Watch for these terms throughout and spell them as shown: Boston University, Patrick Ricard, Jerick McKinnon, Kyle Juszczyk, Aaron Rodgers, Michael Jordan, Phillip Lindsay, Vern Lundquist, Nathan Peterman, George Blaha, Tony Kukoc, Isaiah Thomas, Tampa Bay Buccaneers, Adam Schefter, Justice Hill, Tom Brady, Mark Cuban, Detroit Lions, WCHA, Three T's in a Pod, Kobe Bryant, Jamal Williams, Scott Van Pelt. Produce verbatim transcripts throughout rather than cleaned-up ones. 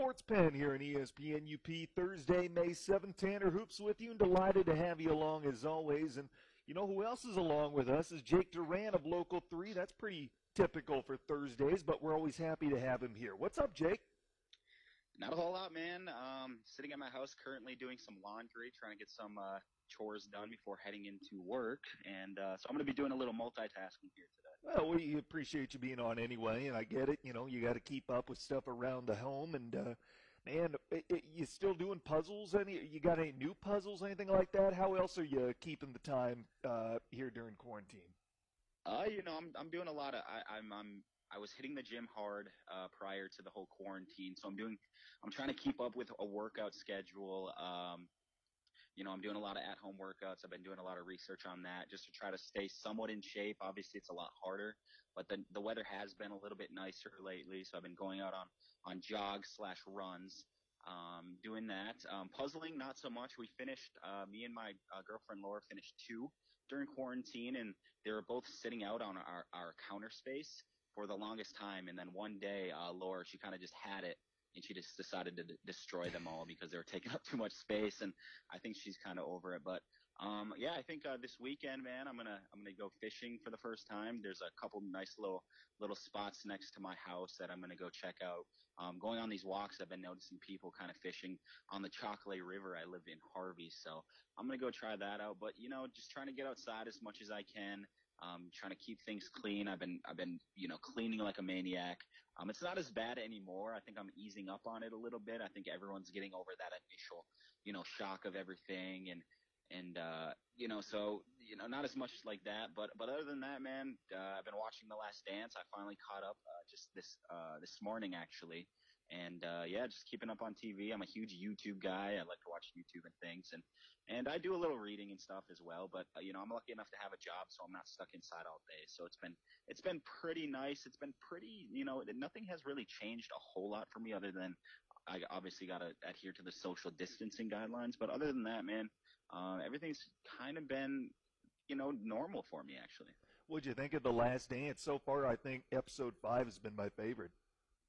Sports Pen here on E S P N U P Thursday, May seventh. Tanner Hoops with you, and delighted to have you along as always. And you know who else is along with us is Jake Duran of Local three. That's pretty typical for Thursdays, but we're always happy to have him here. What's up, Jake? Not a whole lot, man. Um, sitting at my house currently doing some laundry, trying to get some uh, chores done before heading into work. And uh, so I'm going to be doing a little multitasking here today. Well, we appreciate you being on anyway, and I get it. You know, you got to keep up with stuff around the home. And, uh, man, it, it, you still doing puzzles? Any? You got any new puzzles, anything like that? How else are you keeping the time uh, here during quarantine? Uh, you know, I'm I'm doing a lot of I, I'm I'm I was hitting the gym hard uh, prior to the whole quarantine, so I'm doing I'm trying to keep up with a workout schedule. Um, you know, I'm doing a lot of at-home workouts. I've been doing a lot of research on that just to try to stay somewhat in shape. Obviously, it's a lot harder, but the the weather has been a little bit nicer lately, so I've been going out on on jog slash runs, um, doing that. Um, puzzling, not so much. We finished uh, me and my uh, girlfriend Laura finished two during quarantine, and they were both sitting out on our, our counter space for the longest time. And then one day, uh, Laura, she kind of just had it, and she just decided to d- destroy them all because they were taking up too much space. And I think she's kind of over it. But um, yeah, I think uh, this weekend, man, I'm gonna I'm gonna go fishing for the first time. There's a couple nice little little spots next to my house that I'm gonna go check out. Um, going on these walks, I've been noticing people kind of fishing on the Chocolate River. I live in Harvey, so I'm going to go try that out. But, you know, just trying to get outside as much as I can, um, trying to keep things clean. I've been, I've been, you know, cleaning like a maniac. Um, it's not as bad anymore. I think I'm easing up on it a little bit. I think everyone's getting over that initial, you know, shock of everything. And, and uh, you know, so, you know, not as much like that. But, but other than that, man, uh, I've been watching The Last Dance. I finally caught up. Uh, Just this uh, this morning, actually, and uh, yeah, just keeping up on T V. I'm a huge YouTube guy. I like to watch YouTube and things, and and I do a little reading and stuff as well. But uh, you know, I'm lucky enough to have a job, so I'm not stuck inside all day. So it's been it's been pretty nice. It's been pretty, you know, nothing has really changed a whole lot for me other than I obviously got to adhere to the social distancing guidelines. But other than that, man, uh, everything's kind of been, you know, normal for me actually. What'd you think of The Last Dance? So far, I think episode five has been my favorite.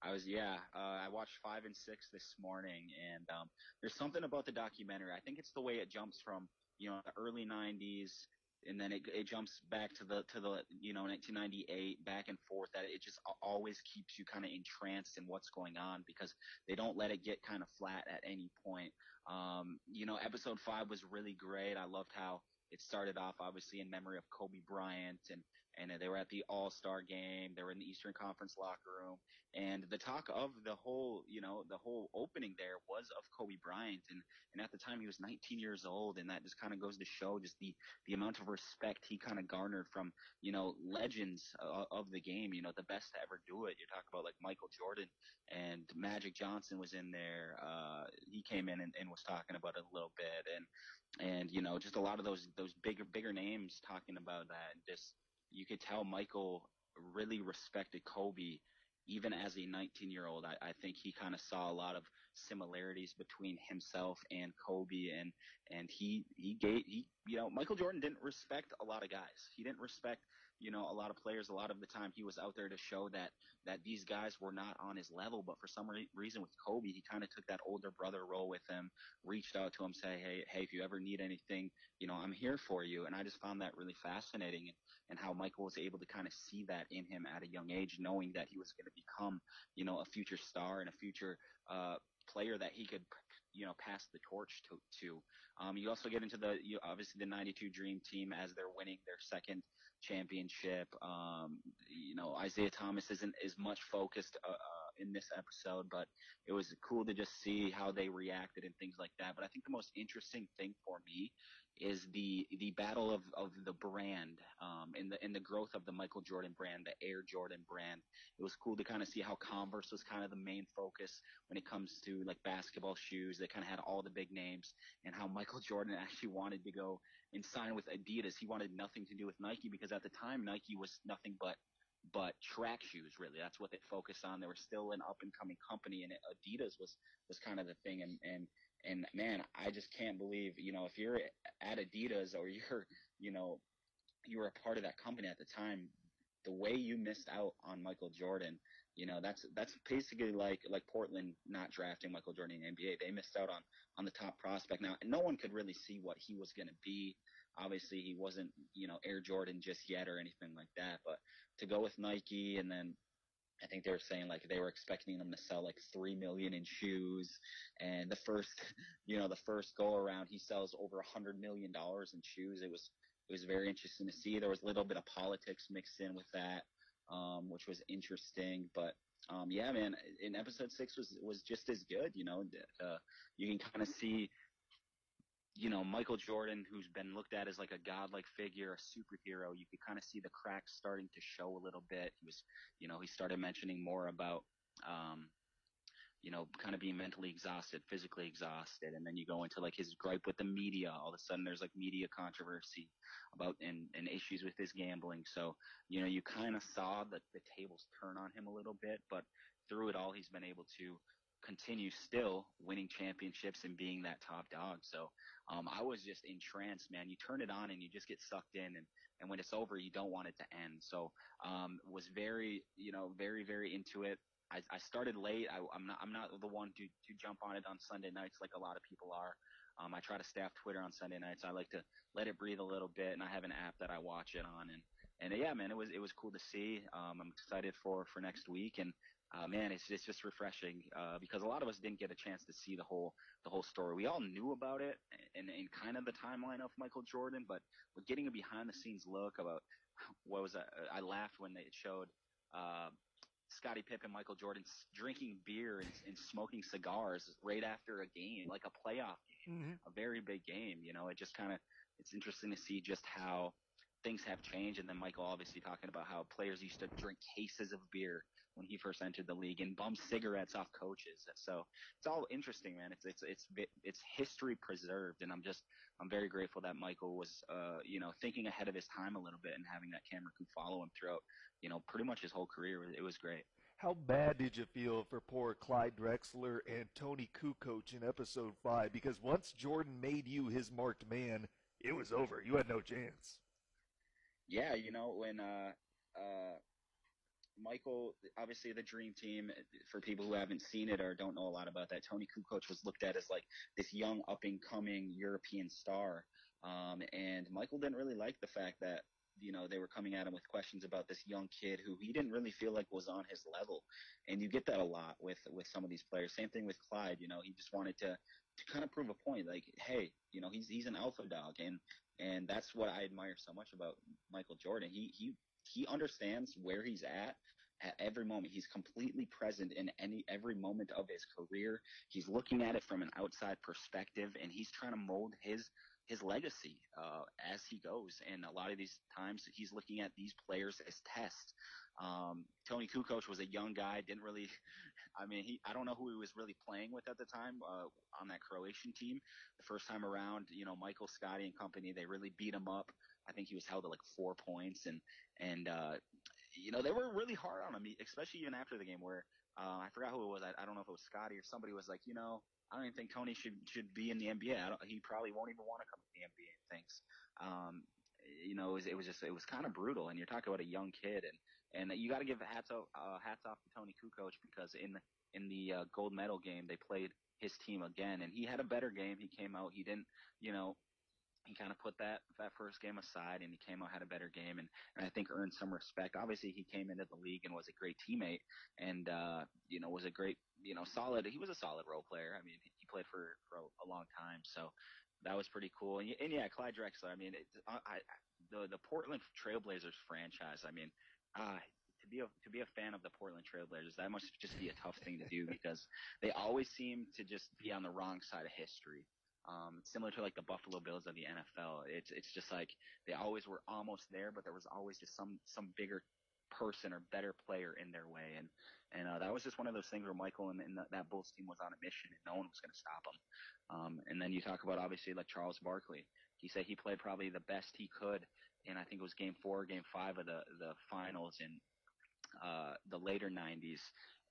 I was, yeah. Uh, I watched five and six this morning, and um, there's something about the documentary. I think it's the way it jumps from, you know, the early nineties, and then it, it jumps back to the to the you know nineteen ninety-eight, back and forth. That it just always keeps you kind of entranced in what's going on because they don't let it get kind of flat at any point. Um, you know, episode five was really great. I loved how it started off obviously in memory of Kobe Bryant, and, and they were at the All-Star game. They were in the Eastern Conference locker room, and the talk of the whole, you know, the whole opening there was of Kobe Bryant, and, and at the time he was nineteen years old, and that just kind of goes to show just the, the amount of respect he kind of garnered from, you know, legends uh, of the game, you know, the best to ever do it. You talk about like Michael Jordan, and Magic Johnson was in there. Uh, he came in and, and was talking about it a little bit, and And, you know, just a lot of those those bigger bigger names talking about that. Just you could tell Michael really respected Kobe even as a nineteen-year-old. I, I think he kind of saw a lot of similarities between himself and Kobe, and and he he gave he you know Michael Jordan didn't respect a lot of guys. He didn't respect, you know, a lot of players. A lot of the time he was out there to show that that these guys were not on his level. But for some re- reason with Kobe, he kind of took that older brother role with him, reached out to him, say, hey, hey, if you ever need anything, you know, I'm here for you. And I just found that really fascinating, and, and how Michael was able to kind of see that in him at a young age, knowing that he was going to become, you know, a future star and a future uh, player that he could, you know, pass the torch to. to. Um, you also get into the, you know, obviously the ninety-two Dream Team as they're winning their second championship. Um, you know, Isaiah Thomas isn't as much focused uh, uh, in this episode, but it was cool to just see how they reacted and things like that. But I think the most interesting thing for me is the the battle of, of the brand um, and, the, and the growth of the Michael Jordan brand, the Air Jordan brand. It was cool to kind of see how Converse was kind of the main focus when it comes to, like, basketball shoes. They kind of had all the big names, and how Michael Jordan actually wanted to go and sign with Adidas. He wanted nothing to do with Nike because at the time Nike was nothing but but track shoes, really. That's what they focused on. They were still an up-and-coming company, and Adidas was, was kind of the thing. And, and – And, man, I just can't believe, you know, if you're at Adidas or you're, you know, you were a part of that company at the time, the way you missed out on Michael Jordan You know, that's that's basically like like Portland not drafting Michael Jordan in the N B A. They missed out on, on the top prospect. Now, no one could really see what he was going to be. Obviously, he wasn't, you know, Air Jordan just yet or anything like that. But to go with Nike, and then I think they were saying, like, they were expecting them to sell, like, three million dollars in shoes. And the first, you know, the first go-around, he sells over one hundred million dollars in shoes. It was, it was very interesting to see. There was a little bit of politics mixed in with that, um, which was interesting. But, um, yeah, man, in episode six was, was just as good, you know. Uh, you can kind of see, you know, Michael Jordan, who's been looked at as like a godlike figure, a superhero. You could kind of see the cracks starting to show a little bit. He was, you know, he started mentioning more about, um, you know, kind of being mentally exhausted, physically exhausted. And then you go into like his gripe with the media. All of a sudden there's like media controversy about and, and issues with his gambling. So, you know, you kind of saw that the tables turn on him a little bit, but through it all, he's been able to continue still winning championships and being that top dog. So um, I was just entranced, man. You turn it on and you just get sucked in, and, and when it's over, you don't want it to end. So um, was very, you know, very, very into it. I, I started late. I, I'm not, I'm not the one to, to jump on it on Sunday nights like a lot of people are. Um, I try to staff Twitter on Sunday nights. I like to let it breathe a little bit, and I have an app that I watch it on. And, and yeah, man, it was it was cool to see. Um, I'm excited for, for next week, and uh, man, it's it's just refreshing uh, because a lot of us didn't get a chance to see the whole the whole story. We all knew about it and and kind of the timeline of Michael Jordan, but we're getting a behind the scenes look about what was I, I laughed when they showed. Uh, Scottie Pippen, Michael Jordan drinking beer and, and smoking cigars right after a game, like a playoff game, mm-hmm. a very big game. You know, it just kind of it's interesting to see just how things have changed. And then Michael obviously talking about how players used to drink cases of beer when he first entered the league and bum cigarettes off coaches. So it's all interesting, man. It's it's it's it's history preserved, and I'm just I'm very grateful that Michael was uh you know thinking ahead of his time a little bit and having that camera crew follow him throughout you know pretty much his whole career. It was great. How bad did you feel for poor Clyde Drexler and Tony Kukoc in episode five? Because once Jordan made you his marked man, it was over. You had no chance. Yeah, you know, when uh, uh, Michael, obviously the Dream Team, for people who haven't seen it or don't know a lot about that, Tony Kukoc was looked at as like this young up-and-coming European star. Um, and Michael didn't really like the fact that, you know, they were coming at him with questions about this young kid who he didn't really feel like was on his level. And you get that a lot with, with some of these players. Same thing with Clyde, you know, he just wanted to, to kind of prove a point, like, hey, you know, he's he's an alpha dog, and and that's what I admire so much about Michael Jordan. He he he understands where he's at at every moment. He's completely present in any every moment of his career. He's looking at it from an outside perspective, and he's trying to mold his his legacy uh, as he goes. And a lot of these times he's looking at these players as tests. Um, Tony Kukoc was a young guy, didn't really – I mean, he, I don't know who he was really playing with at the time uh, on that Croatian team. The first time around, you know, Michael, Scottie, and company, they really beat him up. I think he was held to like four points. And, and uh, you know, they were really hard on him, especially even after the game where uh, – I forgot who it was. I, I don't know if it was Scottie or somebody was like, you know, I don't even think Tony should should be in the N B A. I don't, he probably won't even want to come to the N B A. Thanks. Um, you know, it was, it was just it was kind of brutal. And you're talking about a young kid, and and you got to give hats off uh, hats off to Tony Kukoc because in the, in the uh, gold medal game they played his team again, and he had a better game. He came out. He didn't. You know, he kind of put that that first game aside, and he came out, had a better game, and, and I think earned some respect. Obviously, he came into the league and was a great teammate, and uh, you know, was a great. You know, solid. He was a solid role player. I mean, he played for, for a long time, so that was pretty cool. And, and yeah, Clyde Drexler. I mean, it, I, I, the the Portland Trailblazers franchise. I mean, ah, to be a to be a fan of the Portland Trailblazers, that must just be a tough thing to do because they always seem to just be on the wrong side of history. Um, similar to like the Buffalo Bills of the N F L, it's it's just like they always were almost there, but there was always just some some bigger person or better player in their way, and and uh, that was just one of those things where Michael and, and the, that Bulls team was on a mission, and no one was going to stop him. Um, and then you talk about obviously like Charles Barkley. He said he played probably the best he could, and I think it was Game Four, Game Five of the the finals in uh, the later nineties.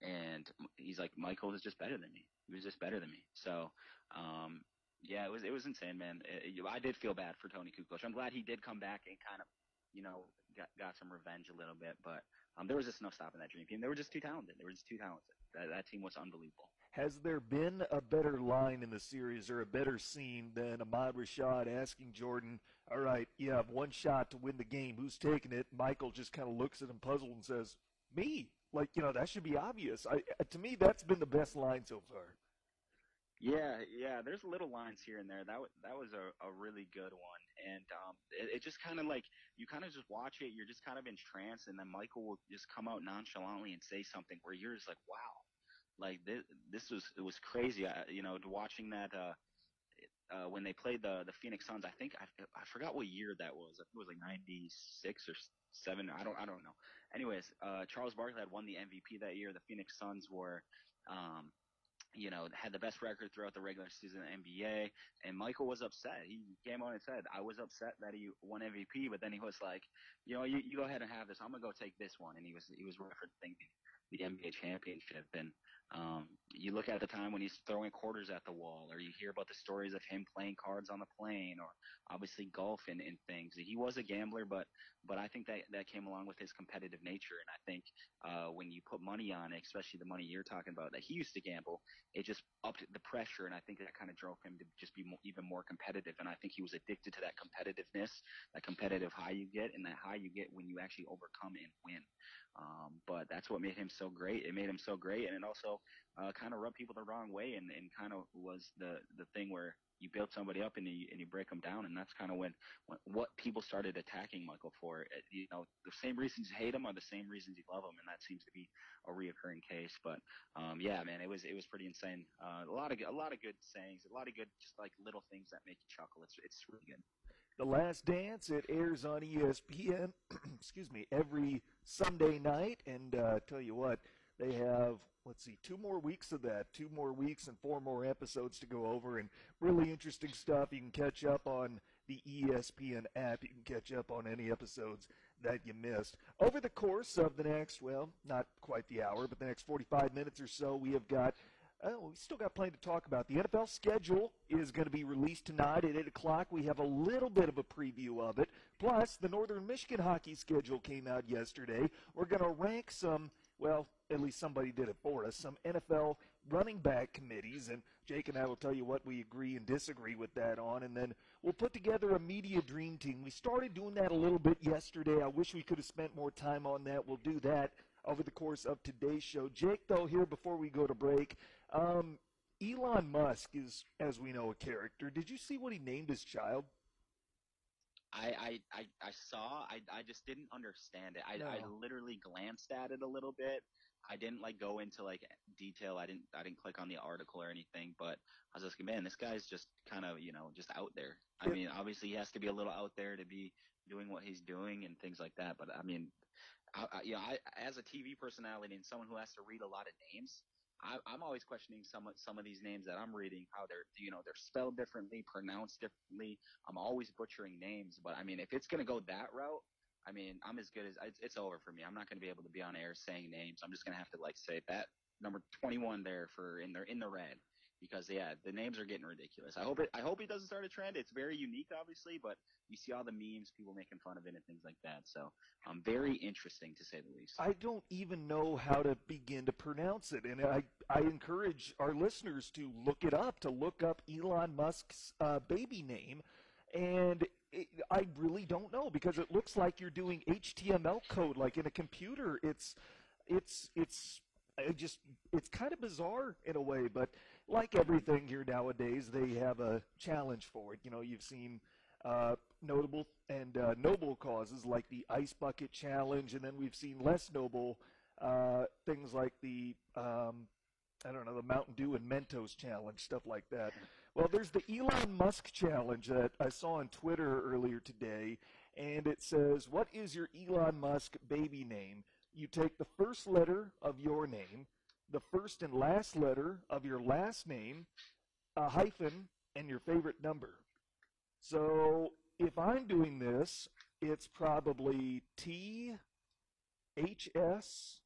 And he's like, Michael was just better than me. He was just better than me. So. Um, Yeah, it was it was insane, man. It, I did feel bad for Tony Kukoc. I'm glad he did come back and kind of, you know, got, got some revenge a little bit, but um, there was just no stopping that Dream Team. They were just too talented. They were just too talented. That, that team was unbelievable. Has there been a better line in the series or a better scene than Ahmad Rashad asking Jordan, all right, you have one shot to win the game. Who's taking it? Michael just kind of looks at him puzzled and says, me. Like, you know, that should be obvious. I, to me, that's been the best line so far. Yeah, yeah. There's little lines here and there. That w- that was a, a really good one, and um, it, it just kind of like you kind of just watch it. You're just kind of entranced, and then Michael will just come out nonchalantly and say something where you're just like, "Wow, like this, this was it was crazy." I, you know, watching that uh, uh, when they played the the Phoenix Suns, I think I, I forgot what year that was. I think it was like ninety-six or seven. I don't I don't know. Anyways, uh, Charles Barkley had won the M V P that year. The Phoenix Suns were. Um, you know, had the best record throughout the regular season in the N B A, and Michael was upset. He came on and said, I was upset that he won M V P, but then he was like, you know, you, you go ahead and have this. I'm going to go take this one. And he was he was referencing the N B A championship. And um, you look at the time when he's throwing quarters at the wall, or you hear about the stories of him playing cards on the plane, or obviously golf and, and things. He was a gambler, but but I think that, that came along with his competitive nature. And I think uh, when you put money on it, especially the money you're talking about that he used to gamble, it just upped the pressure, and I think that kind of drove him to just be more, even more competitive. And I think he was addicted to that competitiveness, that competitive high you get, and that high you get when you actually overcome and win. Um, but that's what made him so great. It made him so great, and it also uh, kind of rubbed people the wrong way, and, and kind of was the, the thing where you build somebody up and you, and you break them down, and that's kind of when, when what people started attacking Michael for. You know, the same reasons you hate him are the same reasons you love him, and that seems to be a reoccurring case. But um, yeah, man, it was it was pretty insane. Uh, a lot of a lot of good sayings, a lot of good just like little things that make you chuckle. It's it's really good. The Last Dance, it airs on E S P N, excuse me, every Sunday night, and uh, tell you what, they have, let's see, two more weeks of that, two more weeks and four more episodes to go over, and really interesting stuff. You can catch up on the E S P N app. You can catch up on any episodes that you missed. Over the course of the next, well, not quite the hour, but the next forty-five minutes or so, we have got, oh, we still got plenty to talk about. The N F L schedule is going to be released tonight at eight o'clock. We have a little bit of a preview of it. Plus, the Northern Michigan hockey schedule came out yesterday. We're going to rank some, well, at least somebody did it for us, some N F L running back committees, and Jake and I will tell you what we agree and disagree with that on, and then we'll put together a media dream team. We started doing that a little bit yesterday. I wish we could have spent more time on that. We'll do that over the course of today's show. Jake, though, here before we go to break, um, Elon Musk is, as we know, a character. Did you see what he named his child? I, I, I saw. I, I just didn't understand it. I, no. I literally glanced at it a little bit. I didn't like go into like detail. I didn't I didn't click on the article or anything, but I was just like, man, this guy's just kind of, you know, just out there. I mean, obviously he has to be a little out there to be doing what he's doing and things like that. But I mean, I, I, you know, I, as a T V personality and someone who has to read a lot of names, I, I'm always questioning some some of these names that I'm reading, how they're, you know, they're spelled differently, pronounced differently. I'm always butchering names, but I mean, if it's gonna go that route, I mean, I'm as good as it's, it's over for me. I'm not gonna be able to be on air saying names. I'm just gonna have to like say that number twenty-one there for in they're in the red because yeah, the names are getting ridiculous. I hope it I hope it doesn't start a trend. It's very unique, obviously, but you see all the memes, people making fun of it and things like that. So, um, very interesting to say the least. I don't even know how to begin to pronounce it, and I, I encourage our listeners to look it up, to look up Elon Musk's uh, baby name, and it, I really don't know because it looks like you're doing H T M L code like in a computer. It's, it's, it's. It just it's kind of bizarre in a way, but like everything here nowadays, they have a challenge for it. You know, you've seen uh, notable and uh, noble causes like the Ice Bucket Challenge, and then we've seen less noble uh, things like the, um, I don't know, the Mountain Dew and Mentos Challenge, stuff like that. Well, there's the Elon Musk Challenge that I saw on Twitter earlier today, and it says, what is your Elon Musk baby name? You take the first letter of your name, the first and last letter of your last name, a hyphen, and your favorite number. So if I'm doing this, it's probably T H S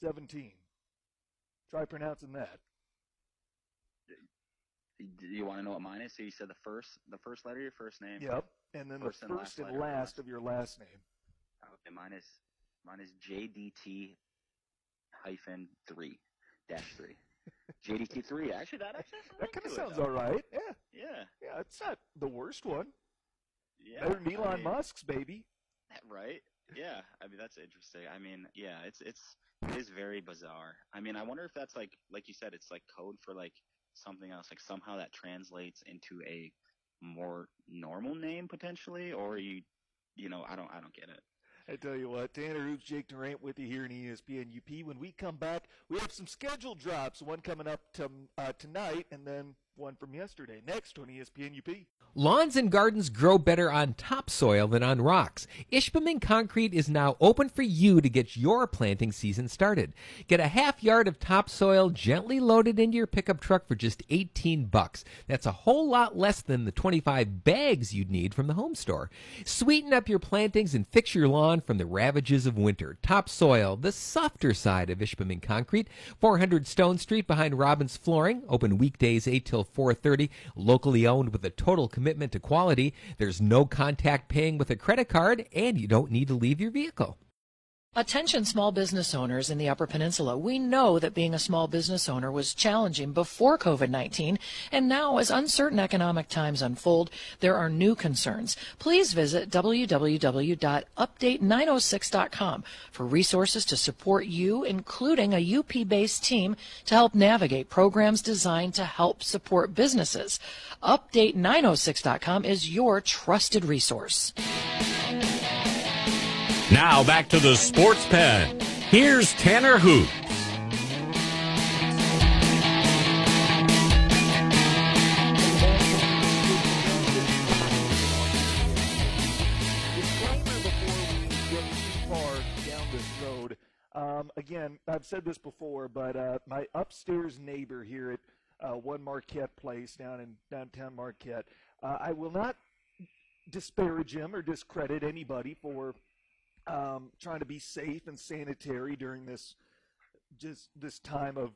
seventeen. Try pronouncing that. Do you want to know what mine is? So you said the first the first letter of your first name. Yep. And then first the first and last, and last of your last name. Okay, mine is mine is J D T hyphen three dash three. J D T three. Actually, that actually that kind of sounds all right. Yeah. Yeah. Yeah. It's not the worst one. Yeah. Better than Elon I mean, Musk's baby. Right. Yeah. I mean, that's interesting. I mean, yeah. It's it's it is very bizarre. I mean, I wonder if that's like like you said, it's like code for like something else. Like somehow that translates into a more normal name potentially, or you, you know, I don't I don't get it. I tell you what, Tanner Hoops, Jake Durant with you here in E S P N U P. When we come back, we have some scheduled drops, one coming up to, uh, tonight and then one from yesterday. Next on E S P N U P. Lawns and gardens grow better on topsoil than on rocks. Ishpeming Concrete is now open for you to get your planting season started. Get a half yard of topsoil gently loaded into your pickup truck for just eighteen bucks. That's a whole lot less than the twenty-five bags you'd need from the home store. Sweeten up your plantings and fix your lawn from the ravages of winter. Topsoil, the softer side of Ishpeming Concrete. four hundred Stone Street behind Robbins Flooring. Open weekdays eight till four thirty. Locally owned with a total commitment to quality. There's no contact paying with a credit card, and you don't need to leave your vehicle. Attention small business owners in the Upper Peninsula. We know that being a small business owner was challenging before COVID nineteen, and now as uncertain economic times unfold, there are new concerns. Please visit w w w dot update nine oh six dot com for resources to support you, including a U P-based team to help navigate programs designed to help support businesses. update nine oh six dot com is your trusted resource. Now back to the Sports Pen. Here's Tanner Hoops. Disclaimer before we get too far down this road. Um, again, I've said this before, but uh, my upstairs neighbor here at uh, One Marquette Place down in downtown Marquette, uh, I will not disparage him or discredit anybody for Um, trying to be safe and sanitary during this just this time of,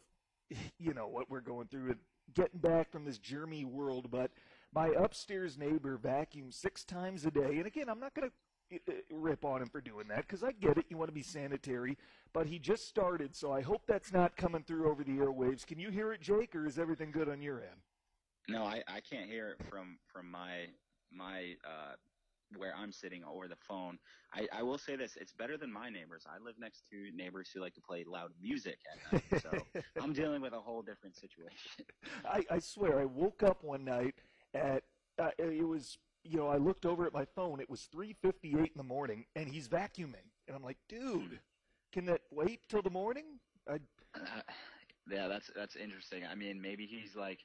you know, what we're going through and getting back from this germy world. But my upstairs neighbor vacuums six times a day. And, again, I'm not going to rip on him for doing that because I get it. You want to be sanitary. But he just started, so I hope that's not coming through over the airwaves. Can you hear it, Jake, or is everything good on your end? No, I, I can't hear it from, from my my uh where I'm sitting or the phone. I, I will say this, it's better than my neighbors. I live next to neighbors who like to play loud music at night, so I'm dealing with a whole different situation. I, I swear, I woke up one night at, uh, it was, you know, I looked over at my phone, it was three fifty-eight in the morning, and he's vacuuming. And I'm like, dude, can that wait till the morning? I... Uh, yeah, that's that's interesting. I mean, maybe he's like,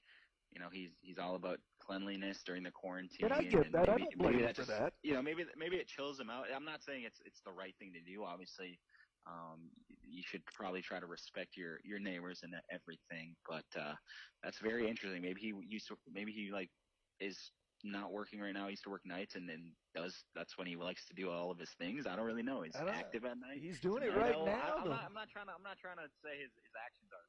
you know, he's he's all about cleanliness during the quarantine. And I get and that. Maybe, I don't blame him for that. You know, maybe maybe it chills him out. I'm not saying it's it's the right thing to do. Obviously, um, you should probably try to respect your, your neighbors and everything. But uh, that's very interesting. Maybe he used to. Maybe he like is not working right now. He used to work nights and then does. That's when he likes to do all of his things. I don't really know. He's active at night. He's doing it right now. I'm not, I'm not trying to. I'm not trying to say his, his actions are.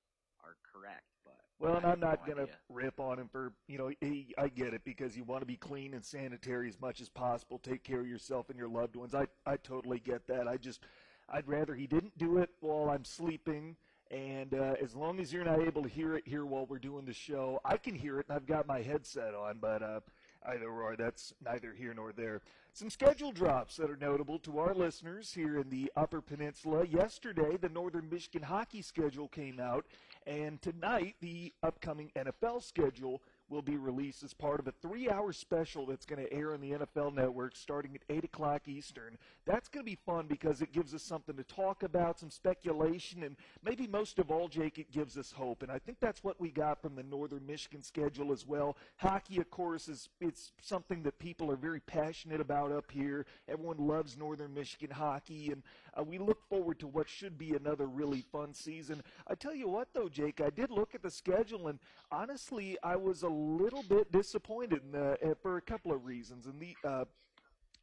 are correct, but well, and I'm not gonna rip on him for, you know, he, I get it, because you want to be clean and sanitary as much as possible. Take care of yourself and your loved ones. I, I totally get that. I just, I'd rather he didn't do it while I'm sleeping, and uh, as long as you're not able to hear it here while we're doing the show, I can hear it, and I've got my headset on, but uh, either or, that's neither here nor there. Some schedule drops that are notable to our listeners here in the Upper Peninsula. Yesterday, the Northern Michigan hockey schedule came out, and tonight, the upcoming N F L schedule will be released as part of a three-hour special that's going to air on the N F L Network starting at eight o'clock Eastern. That's going to be fun because it gives us something to talk about, some speculation, and maybe most of all, Jake, it gives us hope. And I think that's what we got from the Northern Michigan schedule as well. Hockey, of course, is it's something that people are very passionate about up here. Everyone loves Northern Michigan hockey, and uh, we look forward to what should be another really fun season. I tell you what, though, Jake, I did look at the schedule, and honestly, I was a little bit disappointed in the, uh, for a couple of reasons, and the uh,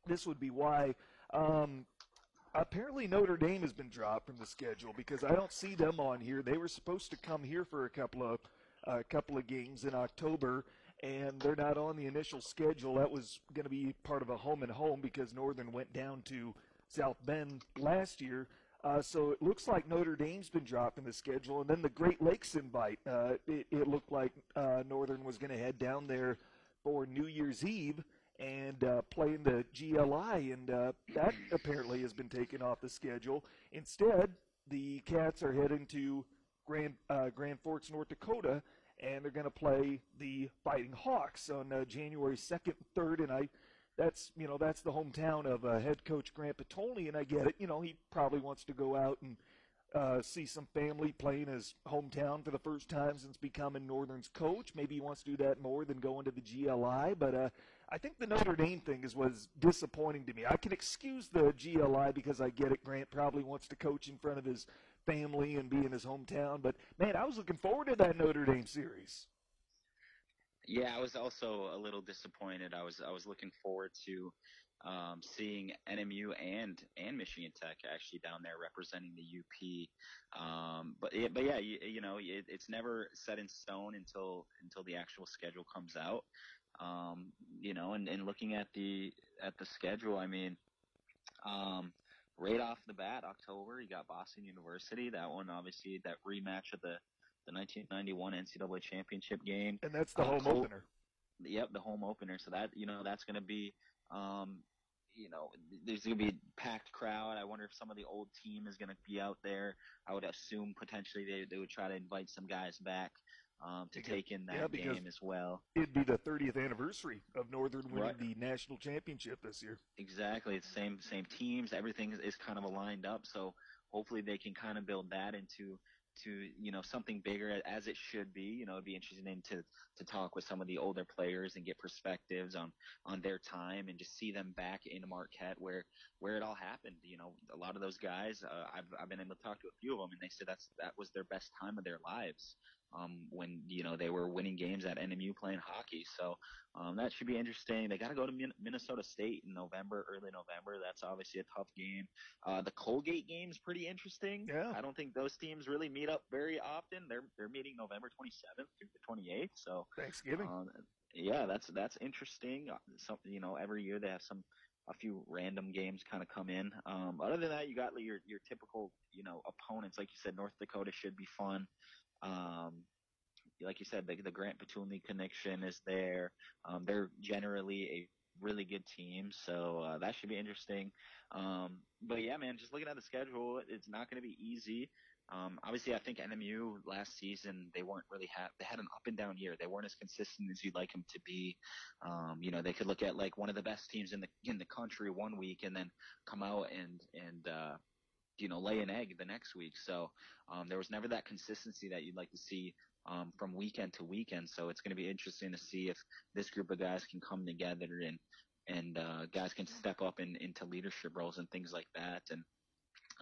this would be why. Um, apparently Notre Dame has been dropped from the schedule because I don't see them on here. They were supposed to come here for a couple of a couple of games in October, and they're not on the initial schedule. That was going to be part of a home and home because Northern went down to South Bend last year. Uh, so it looks like Notre Dame's been dropped in the schedule. And then the Great Lakes invite, uh, it, it looked like uh, Northern was going to head down there for New Year's Eve and uh, play in the G L I, and uh, that apparently has been taken off the schedule. Instead, the Cats are heading to Grand uh, Grand Forks, North Dakota, and they're going to play the Fighting Hawks on uh, January second and third, and I that's you know that's the hometown of uh, head coach Grant Petoni, and I get it. You know, he probably wants to go out and uh, see some family playing his hometown for the first time since becoming Northern's coach. Maybe he wants to do that more than going to the G L I, but uh, I think the Notre Dame thing is was disappointing to me. I can excuse the G L I because I get it. Grant probably wants to coach in front of his family and be in his hometown, but man, I was looking forward to that Notre Dame series. Yeah, I was also a little disappointed. I was I was looking forward to um, seeing N M U and and Michigan Tech actually down there representing the U P. Um, but it, but yeah, you, you know, it, it's never set in stone until until the actual schedule comes out. Um, you know, and, and looking at the at the schedule, I mean, um, right off the bat, October, you got Boston University. That one, obviously, that rematch of the. The nineteen ninety-one N C double A championship game, and that's the uh, home Col- opener. Yep, the home opener. So that you know that's going to be, um, you know, there's going to be a packed crowd. I wonder if some of the old team is going to be out there. I would assume potentially they they would try to invite some guys back um, to because, take in that yeah, game as well. It'd be the thirtieth anniversary of Northern winning right. the national championship this year. Exactly, it's same same teams. Everything is, is kind of aligned up. So hopefully they can kind of build that into. to, you know, something bigger as it should be. You know, it'd be interesting to, to talk with some of the older players and get perspectives on, on their time and just see them back in Marquette where, where it all happened. You know, a lot of those guys, uh, I've, I've been able to talk to a few of them, and they said that's, that was their best time of their lives. Um, when, you know, they were winning games at N M U playing hockey. So um, that should be interesting. They got to go to Min- Minnesota State in November, early November. That's obviously a tough game. Uh, the Colgate game is pretty interesting. Yeah. I don't think those teams really meet up very often. They're they're meeting November twenty-seventh through the twenty-eighth. So Thanksgiving. Uh, yeah, that's that's interesting. Some, you know, every year they have some a few random games kind of come in. Um, other than that, you got your your typical, you know, opponents. Like you said, North Dakota should be fun. Um, like you said, the, the Grant Petoni connection is there. Um, they're generally a really good team, so uh, that should be interesting. Um, but yeah, man, just looking at the schedule, it's not going to be easy. Um, obviously, I think N M U last season, they weren't really ha- – they had an up-and-down year. They weren't as consistent as you'd like them to be. Um, you know, they could look at, like, one of the best teams in the in the country one week and then come out and, and – uh you know, lay an egg the next week. So um, there was never that consistency that you'd like to see um, from weekend to weekend. So it's going to be interesting to see if this group of guys can come together and and uh, guys can step up in, into leadership roles and things like that. And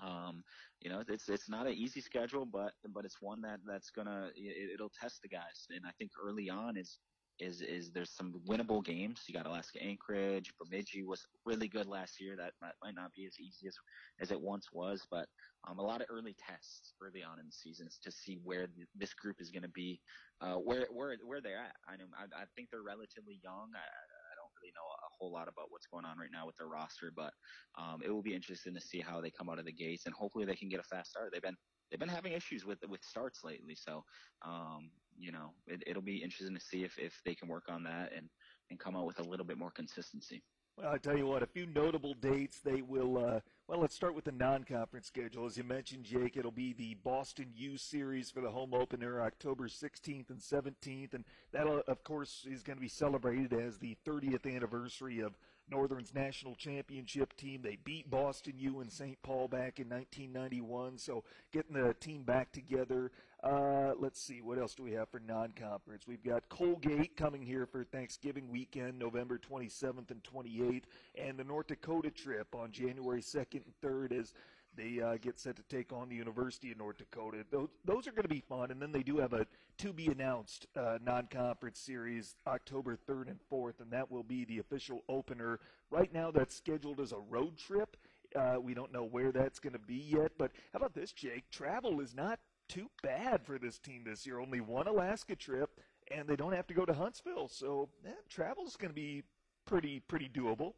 um, you know, it's it's not an easy schedule, but but it's one that that's gonna it, it'll test the guys. And I think early on is. Is is there's some winnable games. You got Alaska Anchorage. Bemidji was really good last year. That might, might not be as easy as, as it once was, but um, a lot of early tests early on in the seasons to see where th- this group is going to be, uh, where where where they're at. I know I, I think they're relatively young. I, I don't really know a whole lot about what's going on right now with their roster, but um, it will be interesting to see how they come out of the gates, and hopefully they can get a fast start. They've been they've been having issues with with starts lately, so. Um, You know, it, it'll be interesting to see if, if they can work on that and, and come out with a little bit more consistency. Well, I tell you what, a few notable dates they will uh, – well, let's start with the non-conference schedule. As you mentioned, Jake, it'll be the Boston U Series for the home opener October sixteenth and seventeenth, and that, of course, is going to be celebrated as the thirtieth anniversary of Northern's national championship team. They beat Boston U and Saint Paul back in nineteen ninety-one, so getting the team back together. Uh, let's see, what else do we have for non-conference? We've got Colgate coming here for Thanksgiving weekend, November twenty-seventh and twenty-eighth, and the North Dakota trip on January second and third as they uh, get set to take on the University of North Dakota. Those, those are going to be fun, and then they do have a to-be-announced uh, non-conference series October third and fourth, and that will be the official opener. Right now that's scheduled as a road trip. Uh, we don't know where that's going to be yet, but how about this, Jake? Travel is not too bad for this team this year. Only one Alaska trip, and they don't have to go to Huntsville. So that travel's going to be pretty pretty doable.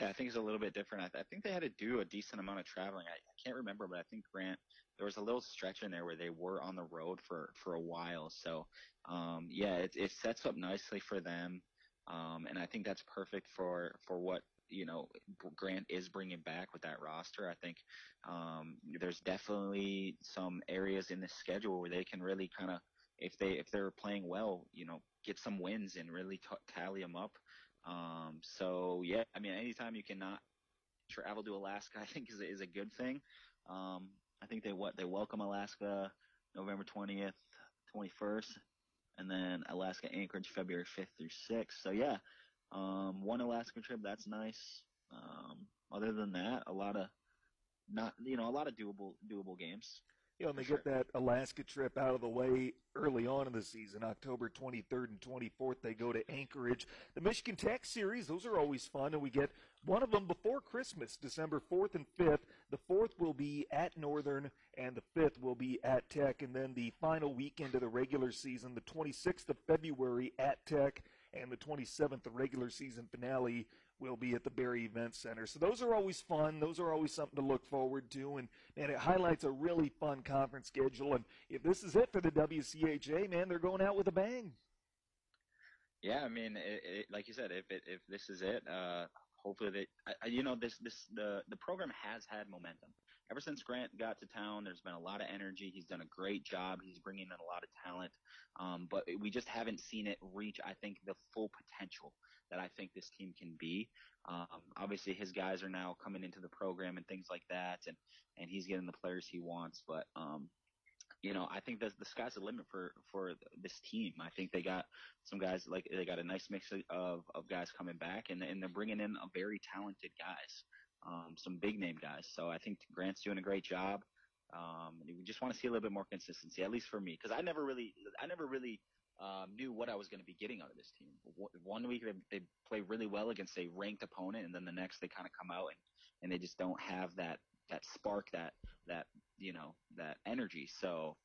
Yeah, I think it's a little bit different. I, th- I think they had to do a decent amount of traveling. I, I can't remember, but I think, Grant, there was a little stretch in there where they were on the road for, for a while. So, um, yeah, it, it sets up nicely for them, um, and I think that's perfect for, for what, you know, Grant is bringing back with that roster. I think um, there's definitely some areas in the schedule where they can really kind of, if they if they're playing well, you know, get some wins and really t- tally them up. Um, so, yeah, I mean, anytime you cannot travel to Alaska, I think is, is a good thing. Um, I think they what they welcome Alaska November twentieth, twenty-first, and then Alaska Anchorage February fifth through sixth. So, yeah, um, one Alaska trip, that's nice. Um, other than that, a lot of not, you know, a lot of doable doable games. Yeah, and they sure. get that Alaska trip out of the way early on in the season. October twenty-third and twenty-fourth, they go to Anchorage. The Michigan Tech series, those are always fun, and we get one of them before Christmas, December fourth and fifth. The fourth will be at Northern, and the fifth will be at Tech. And then the final weekend of the regular season, the twenty-sixth of February at Tech, and the twenty-seventh, the regular season finale, will be at the Berry Event Center. So those are always fun. Those are always something to look forward to. And, man, it highlights a really fun conference schedule. And if this is it for the W C H A, man, they're going out with a bang. Yeah, I mean, it, it, like you said, if it, if this is it, uh, hopefully they I, – you know, this this the, the program has had momentum. Ever since Grant got to town, there's been a lot of energy. He's done a great job. He's bringing in a lot of talent. Um, but we just haven't seen it reach, I think, the full potential that I think this team can be. Um, obviously, his guys are now coming into the program and things like that, and, and he's getting the players he wants. But, um, you know, I think the, the sky's the limit for, for this team. I think they got some guys, like they got a nice mix of, of guys coming back, and, and they're bringing in a very talented guys, um, some big-name guys. So I think Grant's doing a great job. Um, we just want to see a little bit more consistency, at least for me, because I never really – I never really – Um, knew what I was going to be getting out of this team. One week they, they play really well against a ranked opponent, and then the next they kind of come out and, and they just don't have that, that spark, that that you know that energy. So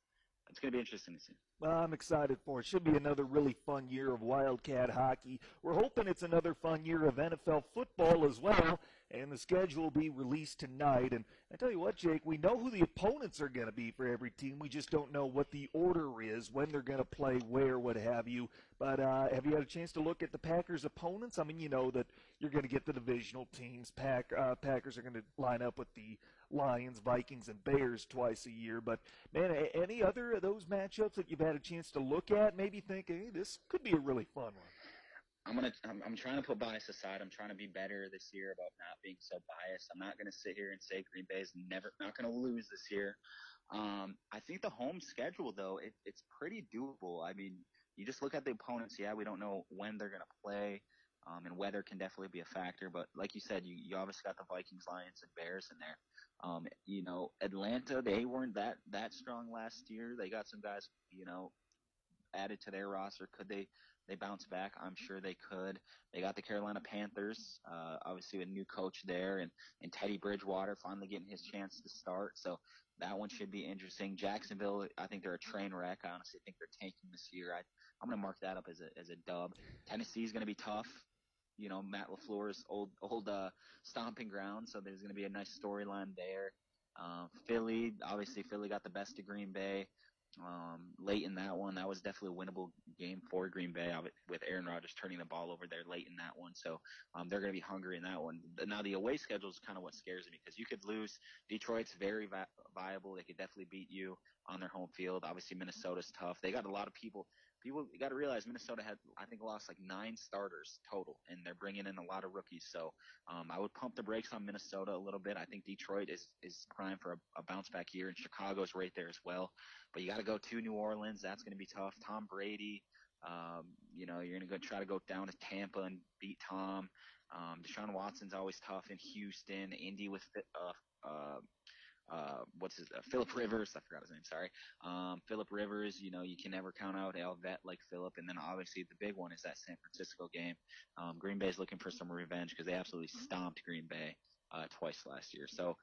it's going to be interesting to see. Well, I'm excited for it. Should be another really fun year of Wildcat hockey. We're hoping it's another fun year of N F L football as well. And the schedule will be released tonight. And I tell you what, Jake, we know who the opponents are going to be for every team. We just don't know what the order is, when they're going to play, where, what have you. But uh, have you had a chance to look at the Packers' opponents? I mean, you know that you're going to get the divisional teams. Pack, uh, Packers are going to line up with the Lions, Vikings, and Bears twice a year. But, man, any other of those matchups that you've had a chance to look at, maybe think, hey, this could be a really fun one? I'm gonna. I'm, I'm trying to put bias aside. I'm trying to be better this year about not being so biased. I'm not gonna sit here and say Green Bay is never not gonna lose this year. Um, I think the home schedule though, it, it's pretty doable. I mean, you just look at the opponents. Yeah, we don't know when they're gonna play, um, and weather can definitely be a factor. But like you said, you, you obviously got the Vikings, Lions, and Bears in there. Um, you know, Atlanta, they weren't that that strong last year. They got some guys, you know, added to their roster. Could they? They bounce back. I'm sure they could. They got the Carolina Panthers, uh, obviously a new coach there, and, and Teddy Bridgewater finally getting his chance to start. So that one should be interesting. Jacksonville, I think they're a train wreck. I honestly think they're tanking this year. I, I'm going to mark that up as a as a dub. Tennessee's going to be tough. You know, Matt LaFleur's old, old uh, stomping ground, so there's going to be a nice storyline there. Uh, Philly, obviously Philly got the best of Green Bay. Um, late in that one, that was definitely a winnable game for Green Bay with Aaron Rodgers turning the ball over there late in that one. So um, they're going to be hungry in that one. Now the away schedule is kind of what scares me because you could lose. Detroit's very vi- viable. They could definitely beat you on their home field. Obviously Minnesota's tough. They got a lot of people. People got to realize Minnesota had, I think, lost like nine starters total, and they're bringing in a lot of rookies. So um, I would pump the brakes on Minnesota a little bit. I think Detroit is, is prime for a, a bounce-back year, and Chicago's right there as well. But you got to go to New Orleans. That's going to be tough. Tom Brady, um, you know, you're going to go try to go down to Tampa and beat Tom. Um, Deshaun Watson's always tough in Houston, Indy with uh, – uh, Uh, what's his uh, Philip Rivers? I forgot his name. Sorry, um, Philip Rivers. You know you can never count out Al Vet like Philip. And then obviously the big one is that San Francisco game. Um, Green Bay's looking for some revenge because they absolutely stomped Green Bay uh, twice last year. So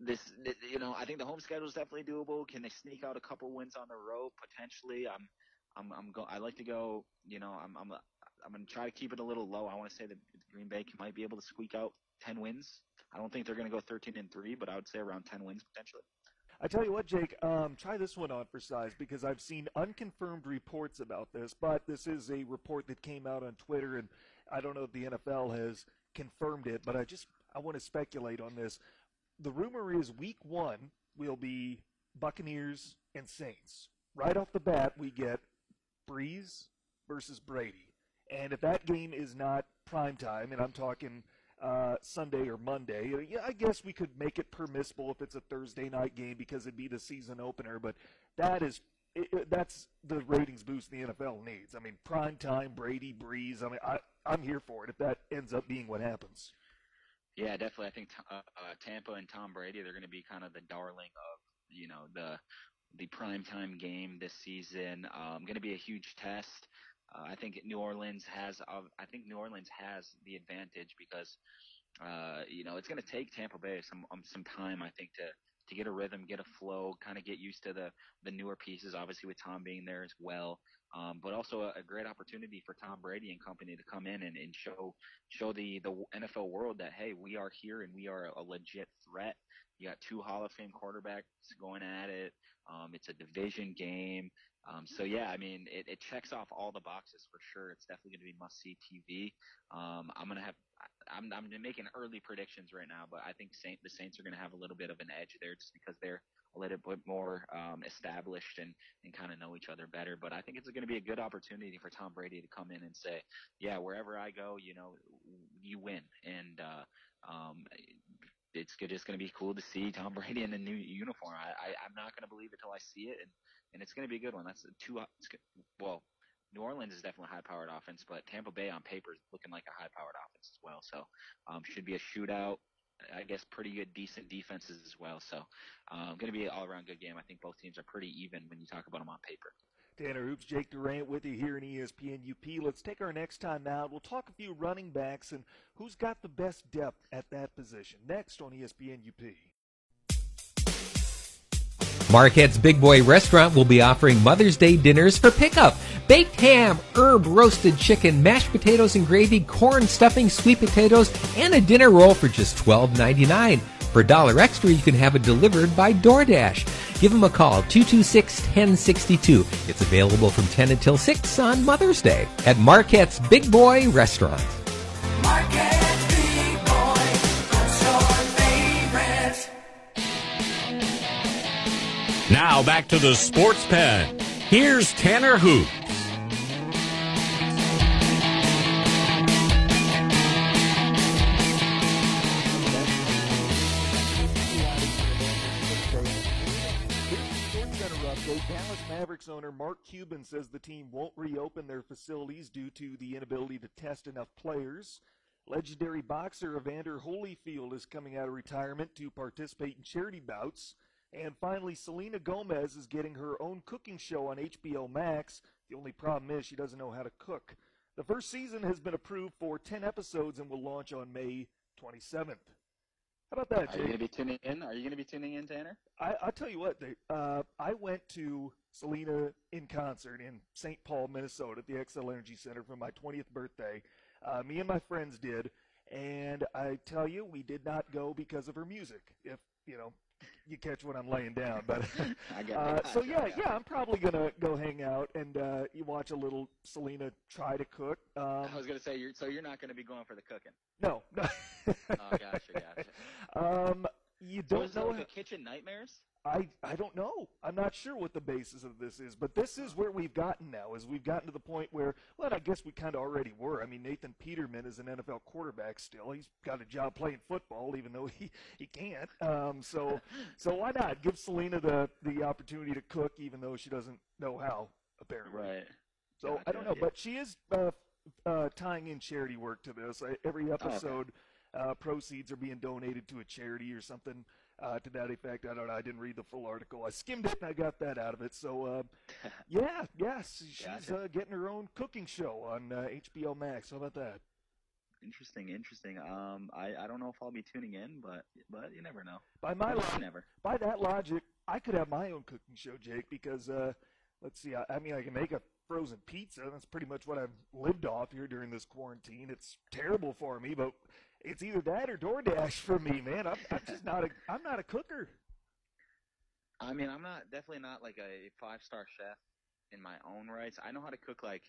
this, you know, I think the home schedule is definitely doable. Can they sneak out a couple wins on the road potentially? I'm, I'm, I'm go. I like to go. You know, I'm, I'm, I'm gonna try to keep it a little low. I want to say that Green Bay might be able to squeak out ten wins. I don't think they're gonna go thirteen and three, but I would say around ten wins potentially. I tell you what, Jake, um, try this one on for size, because I've seen unconfirmed reports about this, but this is a report that came out on Twitter, and I don't know if the N F L has confirmed it, but I just I want to speculate on this. The rumor is week one will be Buccaneers and Saints. Right off the bat, we get Brees versus Brady. And if that game is not primetime, and I'm talking uh, Sunday or Monday, yeah, I guess we could make it permissible if it's a Thursday night game because it'd be the season opener. But that is it, that's the ratings boost the N F L needs. I mean, primetime, Brady, Brees. I mean, I, I'm here for it if that ends up being what happens. Yeah, definitely. I think uh, uh, Tampa and Tom Brady, they're going to be kind of the darling of, you know, the the primetime game this season. Um, going to be a huge test. Uh, I think New Orleans has. Uh, I think New Orleans has the advantage because, uh, you know, it's going to take Tampa Bay some um, some time, I think, to to get a rhythm, get a flow, kind of get used to the the newer pieces. Obviously, with Tom being there as well. Um, but also a, a great opportunity for Tom Brady and company to come in and, and show show the, the N F L world that, hey, we are here and we are a legit threat. You got two Hall of Fame quarterbacks going at it. Um, it's a division game. Um, so, yeah, I mean, it, it checks off all the boxes for sure. It's definitely going to be must-see T V. Um, I'm going to have – I'm I'm making early predictions right now, but I think Saint, the Saints are going to have a little bit of an edge there just because they're – a little bit more um, established and, and kind of know each other better. But I think it's going to be a good opportunity for Tom Brady to come in and say, yeah, wherever I go, you know, you win. And uh, um, it's just going to be cool to see Tom Brady in a new uniform. I, I, I'm not going to believe it until I see it, and, and it's going to be a good one. That's two – well, New Orleans is definitely a high-powered offense, but Tampa Bay on paper is looking like a high-powered offense as well. So um, should be a shootout. I guess pretty good, decent defenses as well. So um, going to be an all-around good game. I think both teams are pretty even when you talk about them on paper. Tanner Hoops, Jake Duran with you here in E S P N U P. Let's take our next time out. We'll talk a few running backs and who's got the best depth at that position. Next on E S P N U P. Marquette's Big Boy Restaurant will be offering Mother's Day dinners for pickup. Baked ham, herb roasted chicken, mashed potatoes and gravy, corn stuffing, sweet potatoes, and a dinner roll for just twelve ninety-nine. For a dollar extra, you can have it delivered by DoorDash. Give them a call, two two six, one zero six two. It's available from ten until six on Mother's Day at Marquette's Big Boy Restaurant. Marquette. Now back to the sports pen. Here's Tanner Hoops. Dallas Mavericks owner Mark Cuban says the team won't reopen their facilities due to the inability to test enough players. Legendary boxer Evander Holyfield is coming out of retirement to participate in charity bouts. And finally, Selena Gomez is getting her own cooking show on H B O Max. The only problem is she doesn't know how to cook. The first season has been approved for ten episodes and will launch on May twenty-seventh. How about that, Jake? Are you going to be tuning in? Are you going to be tuning in, Tanner? I, I'll tell you what, Dave, uh, I went to Selena in concert in Saint Paul, Minnesota at the X L Energy Center for my twentieth birthday. Uh, me and my friends did. And I tell you, we did not go because of her music. If, you know, you catch what I'm laying down, but uh, so yeah, yeah, I'm probably gonna go hang out and uh, you watch a little Selena try to cook. Um, I was gonna say, you're, so you're not gonna be going for the cooking? No, no. Oh, gotcha, gotcha. Um, you don't so know like how, the kitchen nightmares? I I don't know. I'm not sure what the basis of this is, but this is where we've gotten now. Is we've gotten to the point where, well, I guess we kind of already were. I mean, Nathan Peterman is an N F L quarterback still. He's got a job playing football, even though he, he can't. Um, so so why not give Selena the, the opportunity to cook, even though she doesn't know how, apparently. Right. So yeah, I don't know, yeah. But she is uh, uh, tying in charity work to this. I, every episode, oh, okay. uh, proceeds are being donated to a charity or something. Uh, to that effect, I don't know. I didn't read the full article. I skimmed it and I got that out of it. So, uh, yeah, yes, she's uh, getting her own cooking show on uh, H B O Max. How about that? Interesting, interesting. Um, I, I don't know if I'll be tuning in, but but you never know. By my logic, never. By that logic, I could have my own cooking show, Jake, because uh, let's see. I, I mean, I can make a frozen pizza. That's pretty much what I've lived off here during this quarantine. It's terrible for me, but it's either that or DoorDash for me, man. I'm, I'm just not a I'm not a cooker. I mean, I'm not definitely not like a five star chef in my own rights. I know how to cook like.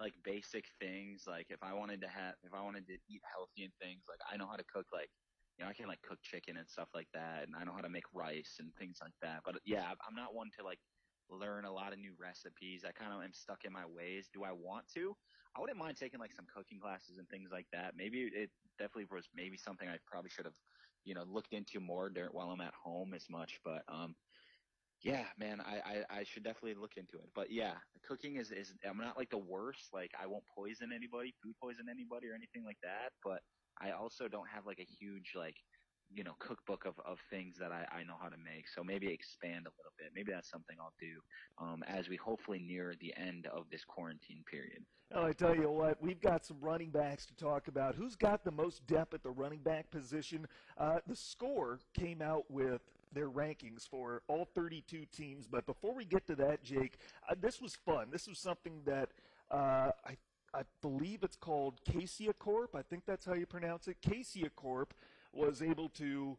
like basic things. Like if I wanted to have, if I wanted to eat healthy and things, like I know how to cook, like, you know, I can like cook chicken and stuff like that. And I know how to make rice and things like that. But yeah, I'm not one to like learn a lot of new recipes. I kind of am stuck in my ways. Do I want to? I wouldn't mind taking like some cooking classes and things like that. Maybe it definitely was maybe something I probably should have, you know, looked into more during, while I'm at home as much. But, um, yeah, man, I, I, I should definitely look into it. But, yeah, cooking is, is – I'm not, like, the worst. Like, I won't poison anybody, food poison anybody or anything like that. But I also don't have, like, a huge, like, you know, cookbook of, of things that I, I know how to make. So maybe expand a little bit. Maybe that's something I'll do um, as we hopefully near the end of this quarantine period. Well, I tell you what, we've got some running backs to talk about. Who's got the most depth at the running back position? Uh, the Score came out with – their rankings for all thirty-two teams. But before we get to that, Jake, uh, this was fun. This was something that uh, I I believe it's called Cassia Corp. I think that's how you pronounce it. Cassia Corp was able to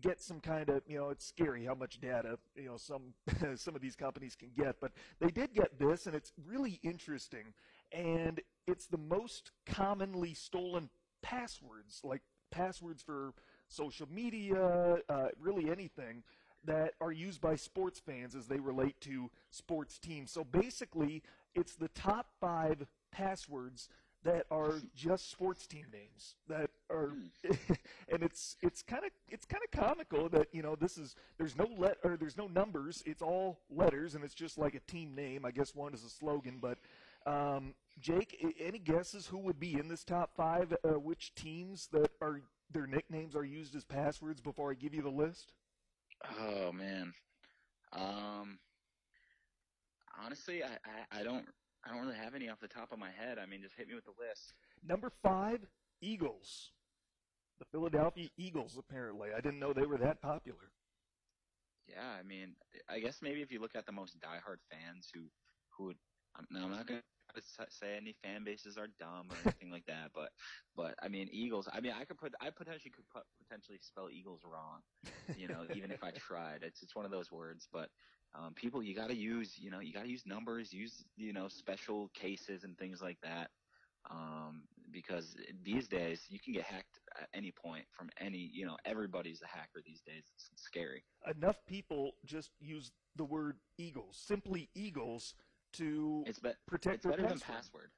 get some kind of, you know, it's scary how much data, you know, some some of these companies can get. But they did get this, and it's really interesting. And it's the most commonly stolen passwords, like passwords for social media, uh, really anything that are used by sports fans as they relate to sports teams. So basically, it's the top five passwords that are just sports team names that are, and it's it's kind of it's kind of comical that, you know, this is there's no let or there's no numbers. It's all letters, and it's just like a team name. I guess one is a slogan, but. Um, Jake, any guesses who would be in this top five? Uh, which teams that are their nicknames are used as passwords? Before I give you the list. Oh man, um, honestly, I, I, I don't I don't really have any off the top of my head. I mean, just hit me with the list. Number five, Eagles, the Philadelphia Eagles. Apparently, I didn't know they were that popular. Yeah, I mean, I guess maybe if you look at the most diehard fans who who would. No, I'm not gonna say any fan bases are dumb or anything like that, but, but I mean Eagles. I mean I could put I potentially could put, potentially spell Eagles wrong, you know, even if I tried. It's it's one of those words. But um, people, you gotta use you know you gotta use numbers, use you know special cases and things like that, um, because these days you can get hacked at any point from any you know everybody's a hacker these days. It's, it's scary. Enough people just use the word Eagles, simply Eagles. To it's be- protect it's their better password. Than password.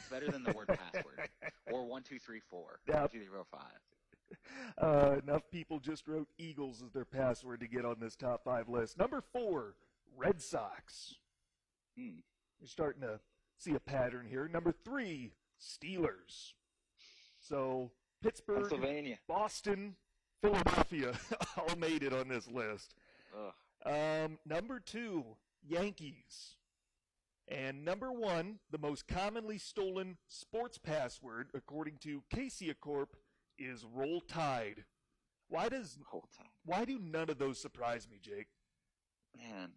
It's better than the word password or one two three four. Yeah. One, two, three, four, five. Uh, enough people just wrote Eagles as their password to get on this top five list. Number four, Red Sox. Hmm. You're starting to see a pattern here. Number three, Steelers. So Pittsburgh, Pennsylvania, Boston, Philadelphia all made it on this list. Um, number two, Yankees. And number one, the most commonly stolen sports password, according to Cassia Corp, is Roll Tide. Why does Roll Tide. Why do none of those surprise me, Jake? Man,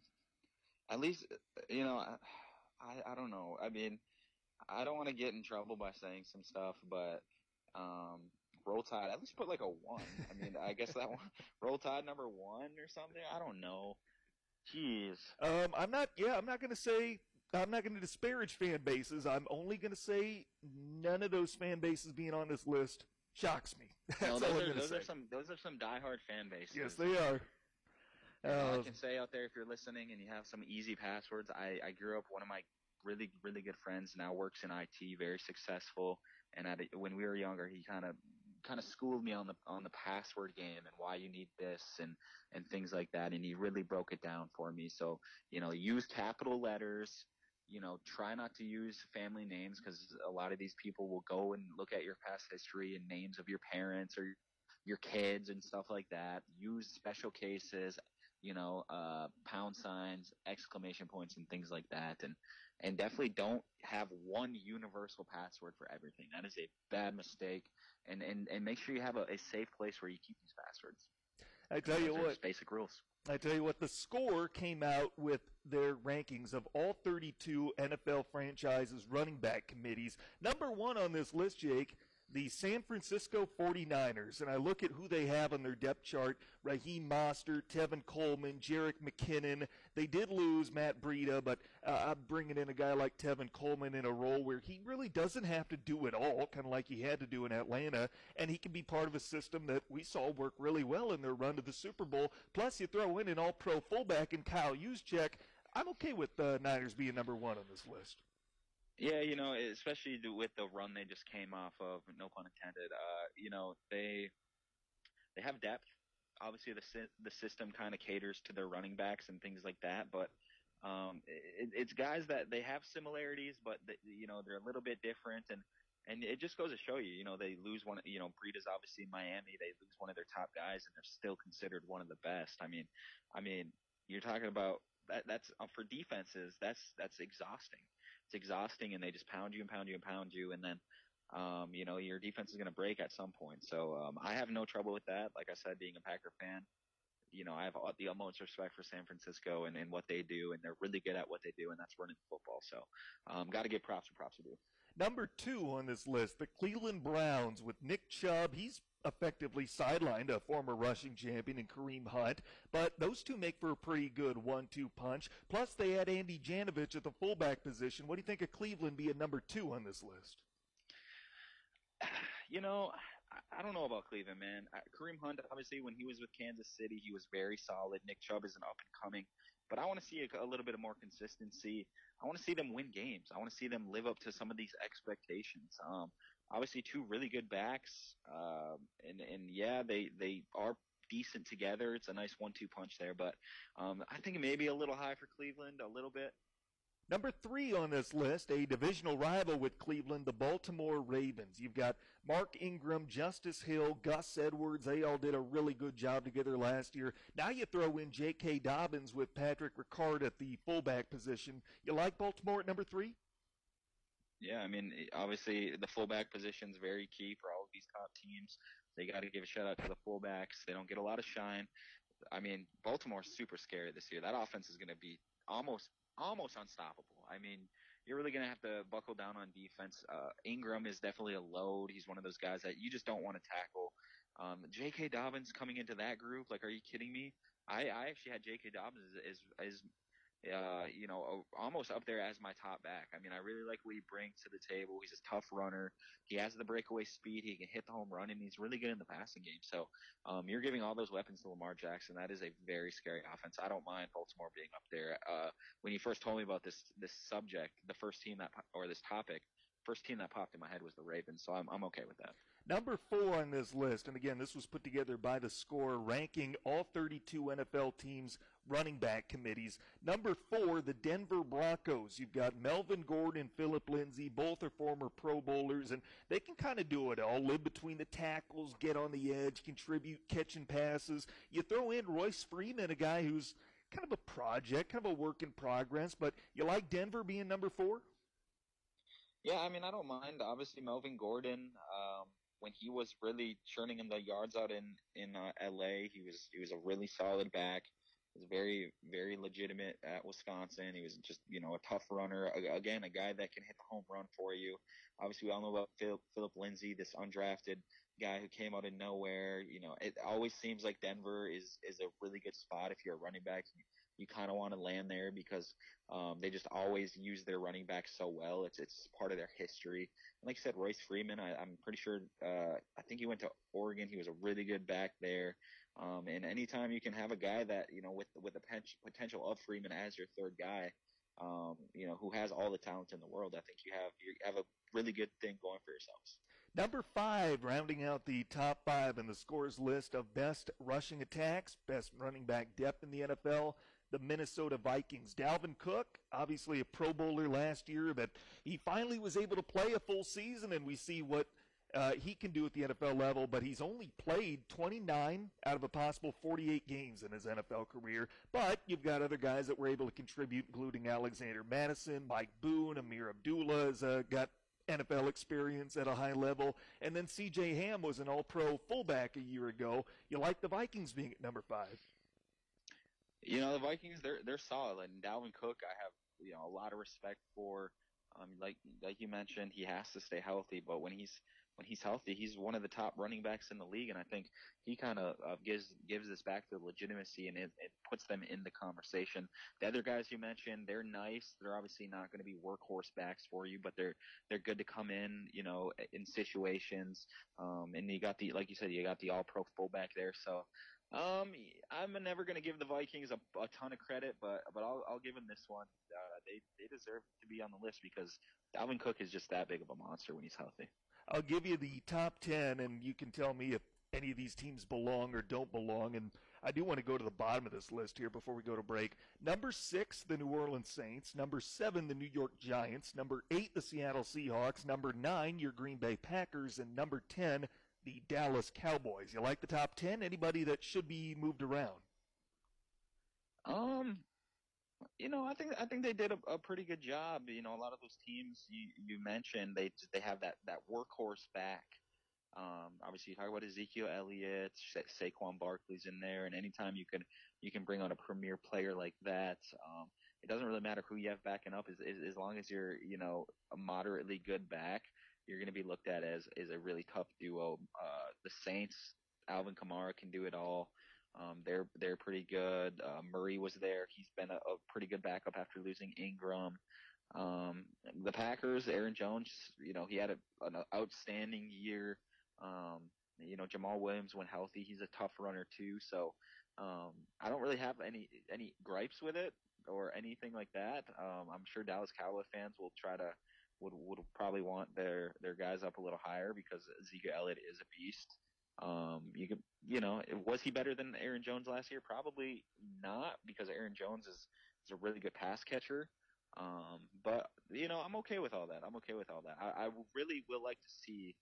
at least, you know, I, I, I don't know. I mean, I don't want to get in trouble by saying some stuff, but um, Roll Tide, at least put like a one. I mean, I guess that one, Roll Tide number one or something. I don't know. Jeez. Um, I'm not, yeah, I'm not going to say... I'm not going to disparage fan bases. I'm only going to say none of those fan bases being on this list shocks me. That's no, all are, I'm those say. Are some those are some diehard fan bases. Yes, they are. Uh, I can say out there, if you're listening and you have some easy passwords, I, I grew up. One of my really really good friends now works in I T, very successful. And at a, when we were younger, he kind of kind of schooled me on the on the password game and why you need this and and things like that. And he really broke it down for me. So you know, use capital letters. You know, try not to use family names because a lot of these people will go and look at your past history and names of your parents or your kids and stuff like that. Use special cases. you know, uh, pound signs, exclamation points, and things like that. And, and definitely don't have one universal password for everything. That is a bad mistake. And, and, and make sure you have a, a safe place where you keep these passwords. I tell you what, basic rules. I tell you what, The Score came out with their rankings of all thirty-two N F L franchises' running back committees. Number one on this list, Jake, the San Francisco forty-niners. And I look at who they have on their depth chart: Raheem Mostert, Tevin Coleman, Jerick McKinnon. They did lose Matt Breida, but uh, I'm bringing in a guy like Tevin Coleman in a role where he really doesn't have to do it all, kind of like he had to do in Atlanta, and he can be part of a system that we saw work really well in their run to the Super Bowl. Plus, you throw in an all-pro fullback in Kyle Juszczyk. I'm okay with the uh, Niners being number one on this list. Yeah, you know, especially with the run they just came off of, no pun intended. Uh, you know, they they have depth. Obviously, the si- the system kind of caters to their running backs and things like that. But um, it, it's guys that they have similarities, but the, you know, they're a little bit different. And, and it just goes to show you, you know, they lose one. You know, Breida's obviously in Miami. They lose one of their top guys, and they're still considered one of the best. I mean, I mean, you're talking about that. That's uh, for defenses. That's that's exhausting. It's exhausting, and they just pound you and pound you and pound you, and then um, you know, your defense is going to break at some point. So um, I have no trouble with that. Like I said, being a Packer fan, you know, I have the utmost respect for San Francisco and, and what they do, and they're really good at what they do, and that's running football. So um, got to give props to props to do. Number two on this list, the Cleveland Browns with Nick Chubb. He's effectively sidelined a former rushing champion in Kareem Hunt, but those two make for a pretty good one two punch. Plus, they had Andy Janovich at the fullback position. What do you think of Cleveland being number two on this list? You know, I don't know about Cleveland, man. Kareem Hunt, obviously, when he was with Kansas City, he was very solid. Nick Chubb is an up-and-coming, but I want to see a, a little bit of more consistency. I want to see them win games. I want to see them live up to some of these expectations. Um, Obviously, two really good backs, um, and, and yeah, they, they are decent together. It's a nice one two punch there, but um, I think maybe a little high for Cleveland, a little bit. Number three on this list, a divisional rival with Cleveland, the Baltimore Ravens. You've got Mark Ingram, Justice Hill, Gus Edwards. They all did a really good job together last year. Now you throw in J K. Dobbins with Patrick Ricard at the fullback position. You like Baltimore at number three? Yeah, I mean, obviously the fullback position is very key for all of these top teams. They got to give a shout out to the fullbacks. They don't get a lot of shine. I mean, Baltimore's super scary this year. That offense is going to be almost almost unstoppable. I mean, you're really going to have to buckle down on defense. Uh, Ingram is definitely a load. He's one of those guys that you just don't want to tackle. Um, J K. Dobbins coming into that group, like, are you kidding me? I, I actually had J K. Dobbins as as Uh, you know, almost up there as my top back. I mean, I really like what he brings to the table. He's a tough runner. He has the breakaway speed. He can hit the home run, and he's really good in the passing game. So um, you're giving all those weapons to Lamar Jackson. That is a very scary offense. I don't mind Baltimore being up there. Uh, when you first told me about this this subject, the first team that or this topic, first team that popped in my head was the Ravens, so I'm I'm okay with that. Number four on this list, and again, this was put together by The Score, ranking all thirty-two N F L teams' running back committees. Number four, the Denver Broncos. You've got Melvin Gordon and Phillip Lindsay. Both are former Pro Bowlers, and they can kind of do it all, live between the tackles, get on the edge, contribute, catching passes. You throw in Royce Freeman, a guy who's kind of a project, kind of a work in progress, but you like Denver being number four? Yeah, I mean, I don't mind. Obviously, Melvin Gordon, um, when he was really churning in the yards out in in uh, L A, he was he was a really solid back. He was very very legitimate at Wisconsin. He was just, you know, a tough runner. Again, a guy that can hit the home run for you. Obviously, we all know about Phillip, Phillip Lindsay, this undrafted guy who came out of nowhere. You know, it always seems like Denver is is a really good spot if you're a running back. You kind of want to land there because um, they just always use their running back so well. It's it's part of their history. And like I said, Royce Freeman, I, I'm pretty sure, uh, I think he went to Oregon. He was a really good back there. Um, and anytime you can have a guy that, you know, with with the pen- potential of Freeman as your third guy, um, you know, who has all the talent in the world, I think you have you have a really good thing going for yourselves. Number five, rounding out the top five in the Score's list of best rushing attacks, best running back depth in the N F L, the Minnesota Vikings. Dalvin Cook, obviously a Pro Bowler last year, but he finally was able to play a full season, and we see what uh, he can do at the N F L level, but he's only played twenty-nine out of a possible forty-eight games in his N F L career. But you've got other guys that were able to contribute, including Alexander Madison, Mike Boone, Amir Abdullah has uh, got N F L experience at a high level. And then C J Ham was an all-pro fullback a year ago. You like the Vikings being at number five? You know, the Vikings, they're they're solid. And Dalvin Cook, I have you know a lot of respect for. Um, like like you mentioned, he has to stay healthy. But when he's when he's healthy, he's one of the top running backs in the league. And I think he kind of uh, gives gives this back the legitimacy and it, it puts them in the conversation. The other guys you mentioned, they're nice. They're obviously not going to be workhorse backs for you, but they're they're good to come in, you know, in situations. Um, and you got the like you said, you got the all-pro fullback there. So. Um, I'm never going to give the Vikings a, a ton of credit, but but I'll I'll give them this one. Uh, they they deserve to be on the list because Dalvin Cook is just that big of a monster when he's healthy. I'll give you the top ten, and you can tell me if any of these teams belong or don't belong. And I do want to go to the bottom of this list here before we go to break. Number six, the New Orleans Saints. Number seven, the New York Giants. Number eight, the Seattle Seahawks. Number nine, your Green Bay Packers, and number ten, the Dallas Cowboys. You like the top ten? Anybody that should be moved around? Um, you know, I think I think they did a, a pretty good job. You know, a lot of those teams you, you mentioned, they they have that, that workhorse back. Um, obviously, you talk about Ezekiel Elliott, Sa- Saquon Barkley's in there, and anytime you can you can bring on a premier player like that, um, it doesn't really matter who you have backing up, as as long as you're you know a moderately good back. You're going to be looked at as is a really tough duo. Uh, the Saints, Alvin Kamara can do it all. Um, they're they're pretty good. Uh, Murray was there. He's been a, a pretty good backup after losing Ingram. Um, the Packers, Aaron Jones, you know, he had a, an outstanding year. Um, you know, Jamal Williams, when healthy, he's a tough runner too. So um, I don't really have any any gripes with it or anything like that. Um, I'm sure Dallas Cowboy fans will try to. Would would probably want their, their guys up a little higher because Ezekiel Elliott is a beast. Um, you could you know was he better than Aaron Jones last year? Probably not because Aaron Jones is, is a really good pass catcher. Um, but you know I'm okay with all that. I'm okay with all that. I, I really will like to see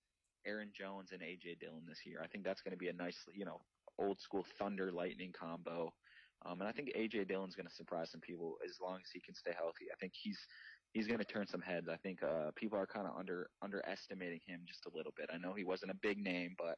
Aaron Jones and A J Dillon this year. I think that's going to be a nice you know old school Thunder Lightning combo. Um, and I think A J Dillon's going to surprise some people as long as he can stay healthy. I think he's He's going to turn some heads. I think uh, people are kind of under underestimating him just a little bit. I know he wasn't a big name, but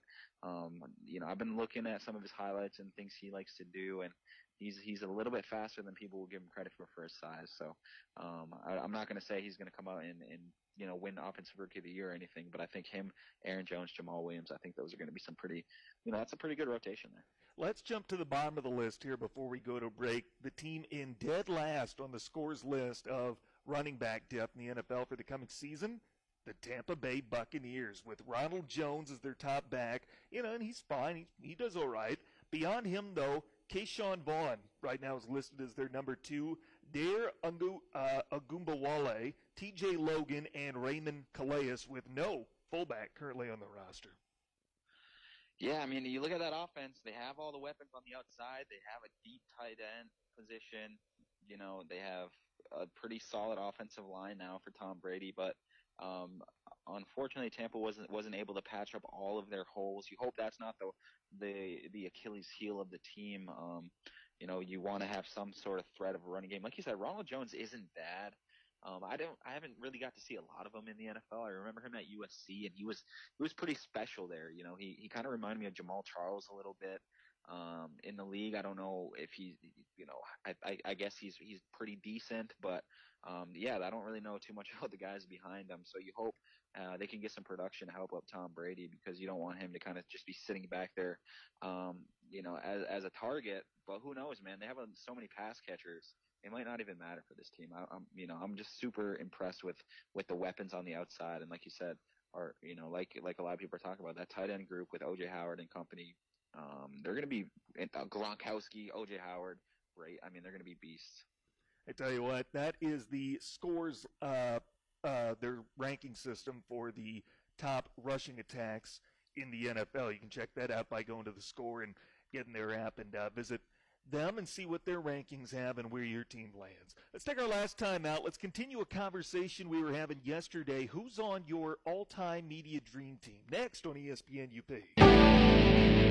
um, you know I've been looking at some of his highlights and things he likes to do, and he's he's a little bit faster than people will give him credit for for his size. So um, I, I'm not going to say he's going to come out and, and you know win Offensive Rookie of the Year or anything, but I think him, Aaron Jones, Jamal Williams, I think those are going to be some pretty you know that's a pretty good rotation there. Let's jump to the bottom of the list here before we go to break. The team in dead last on the scores list of running back depth in the N F L for the coming season, the Tampa Bay Buccaneers, with Ronald Jones as their top back. You know, and he's fine. He, he does all right. Beyond him, though, Keyshawn Vaughn right now is listed as their number two. Dare Ungu, uh, Agumbawale, T J Logan, and Raymond Calais with no fullback currently on the roster. Yeah, I mean, you look at that offense, they have all the weapons on the outside. They have a deep tight end position. You know, they have a pretty solid offensive line now for Tom Brady, but um, unfortunately Tampa wasn't wasn't able to patch up all of their holes. You hope that's not the the, the Achilles heel of the team. Um, you know, you want to have some sort of threat of a running game. Like you said, Ronald Jones isn't bad. Um, I don't. I haven't really got to see a lot of him in the N F L. I remember him at U S C, and he was he was pretty special there. You know, he he kind of reminded me of Jamal Charles a little bit um, in the league. I don't know if he, you know, I, I, I guess he's he's pretty decent, but um, yeah, I don't really know too much about the guys behind him. So you hope uh, they can get some production to help up Tom Brady because you don't want him to kind of just be sitting back there, um, you know, as as a target. But who knows, man? They have uh, so many pass catchers. It might not even matter for this team. I, I'm, you know, I'm just super impressed with, with the weapons on the outside. And like you said, or you know, like like a lot of people are talking about, that tight end group with O J Howard and company, um, they're going to be uh, Gronkowski, O J Howard, right? I mean, they're going to be beasts. I tell you what, that is the scores, uh, uh, their ranking system for the top rushing attacks in the N F L. You can check that out by going to the score and getting their app and uh, visit them and see what their rankings have and where your team lands. Let's take our last time out. Let's continue a conversation we were having yesterday. Who's on your all-time media dream team? Next on E S P N U P.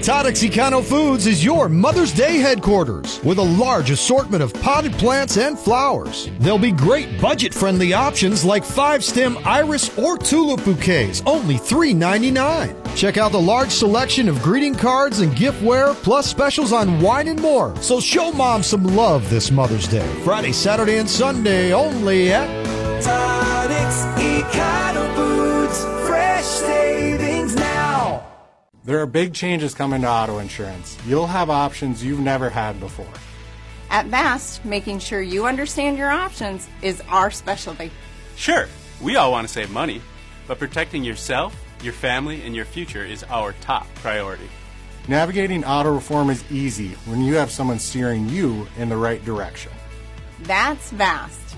Todd Oxycano Foods is your Mother's Day headquarters with a large assortment of potted plants and flowers. There'll be great budget-friendly options like five-stem iris or tulip bouquets, only three dollars and ninety-nine cents. Check out the large selection of greeting cards and giftware, plus specials on wine and more. So show Mom some love this Mother's Day. Friday, Saturday, and Sunday only at Tonics Econo Foods. Fresh savings now. There are big changes coming to auto insurance. You'll have options you've never had before. At Vast, making sure you understand your options is our specialty. Sure, we all want to save money, but protecting yourself, your family, and your future is our top priority. Navigating auto reform is easy when you have someone steering you in the right direction. That's Vast.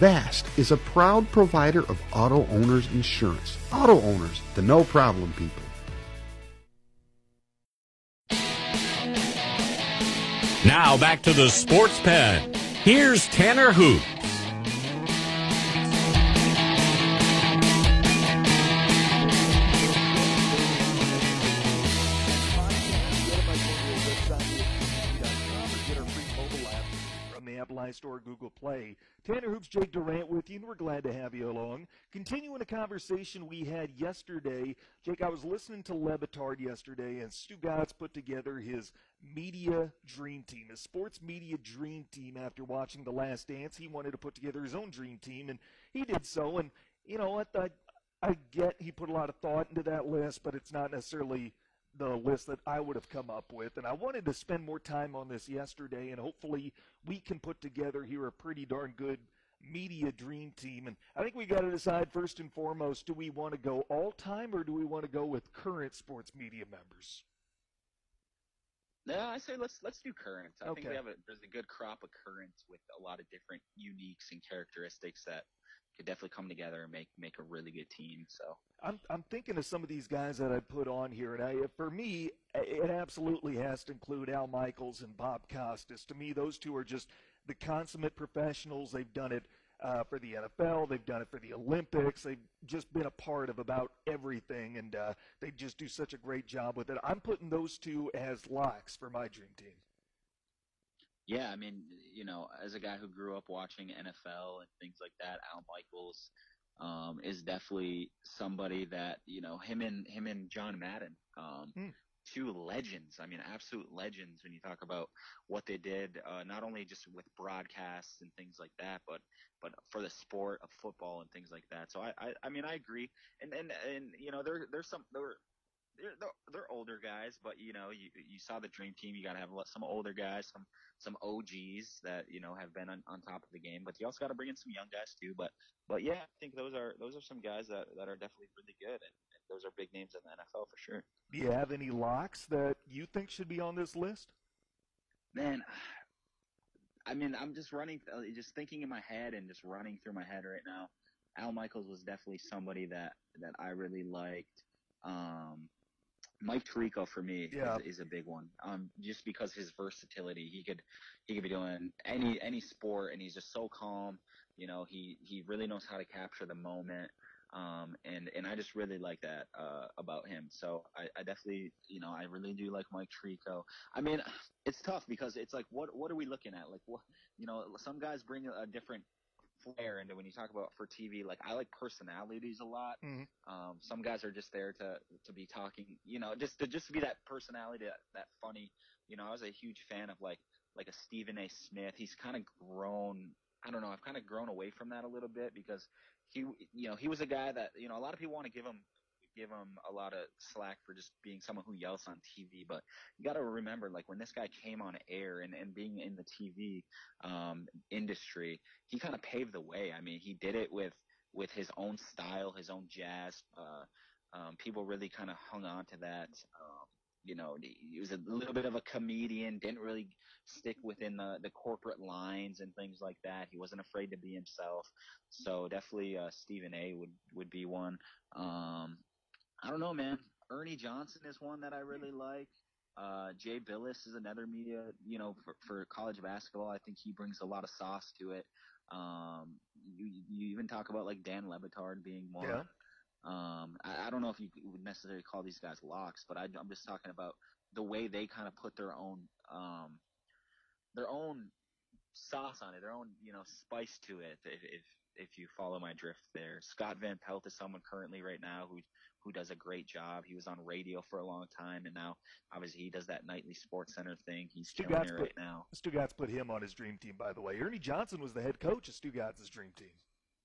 Vast is a proud provider of auto owners insurance. Auto owners, the no problem people. Now back to the sports pen. Here's Tanner Hoops. Store, Google Play. Tanner Hoops, Jake Durant with you, and we're glad to have you along. Continuing a conversation we had yesterday, Jake, I was listening to Levitard yesterday, and Stu Gatz put together his media dream team, his sports media dream team after watching The Last Dance. He wanted to put together his own dream team, and he did so. And, you know, I, I, I get he put a lot of thought into that list, but it's not necessarily the list that I would have come up with, and I wanted to spend more time on this yesterday, and hopefully we can put together here a pretty darn good media dream team. And I think we got to decide first and foremost, do we want to go all-time or do we want to go with current sports media members? No, I say let's let's do current. I okay. think we have a, there's a good crop of currents with a lot of different uniques and characteristics that could definitely come together and make make a really good team. So I'm I'm thinking of some of these guys that I put on here, and I, for me, it absolutely has to include Al Michaels and Bob Costas. To me, those two are just the consummate professionals. They've done it uh, for the N F L. They've done it for the Olympics. They've just been a part of about everything, and uh, they just do such a great job with it. I'm putting those two as locks for my dream team. Yeah, I mean, you know, as a guy who grew up watching N F L and things like that, Al Michaels um, is definitely somebody that, you know, him and him and John Madden, um, mm. two legends. I mean, absolute legends when you talk about what they did, uh, not only just with broadcasts and things like that, but but for the sport of football and things like that. So I, I, I mean, I agree, and and and you know, there there's some there. They're, they're older guys, but, you know, you you saw the dream team. You got to have some older guys, some some O Gs that, you know, have been on, on top of the game. But you also got to bring in some young guys too. But but yeah, I think those are those are some guys that, that are definitely really good, and, and those are big names in the N F L for sure. Do you have any locks that you think should be on this list? Man, I mean, I'm just running, just thinking in my head and just running through my head right now. Al Michaels was definitely somebody that, that I really liked. Um, Mike Tirico for me yeah. is, is a big one, um, just because his versatility. He could he could be doing any any sport, and he's just so calm. You know, he, he really knows how to capture the moment, um, and, and I just really like that uh, about him. So I, I definitely, you know, I really do like Mike Tirico. I mean, it's tough because it's like, what what are we looking at? Like, what, you know, some guys bring a different flair into when you talk about for T V. Like, I like personalities a lot. Mm-hmm. Um, some guys are just there to to be talking, you know, just to just be that personality, that, that funny. You know, I was a huge fan of like like a Stephen A. Smith. He's kind of grown. I don't know. I've kind of grown away from that a little bit because he, you know, he was a guy that, you know, a lot of people want to give him give him a lot of slack for just being someone who yells on T V, but you got to remember, like, when this guy came on air and, and being in the T V um, industry, he kind of paved the way. I mean, he did it with, with his own style, his own jazz. Uh, um, people really kind of hung on to that. Um, you know, he was a little bit of a comedian, didn't really stick within the, the corporate lines and things like that. He wasn't afraid to be himself. So definitely uh, Stephen A. would, would be one. Um, I don't know, man. Ernie Johnson is one that I really like. Uh, Jay Billis is another media, you know, for, for college basketball. I think he brings a lot of sauce to it. Um, you, you even talk about like Dan Le Batard being more. Yeah. Um, I, I don't know if you would necessarily call these guys locks, but I, I'm just talking about the way they kind of put their own, um, their own sauce on it, their own, you know, spice to it. If, if if you follow my drift there, Scott Van Pelt is someone currently right now who who does a great job. He was on radio for a long time, and now obviously he does that nightly Sports Center thing. He's killing it right now. Stugatz put him on his dream team, by the way. Ernie Johnson was the head coach of Stugatz's dream team.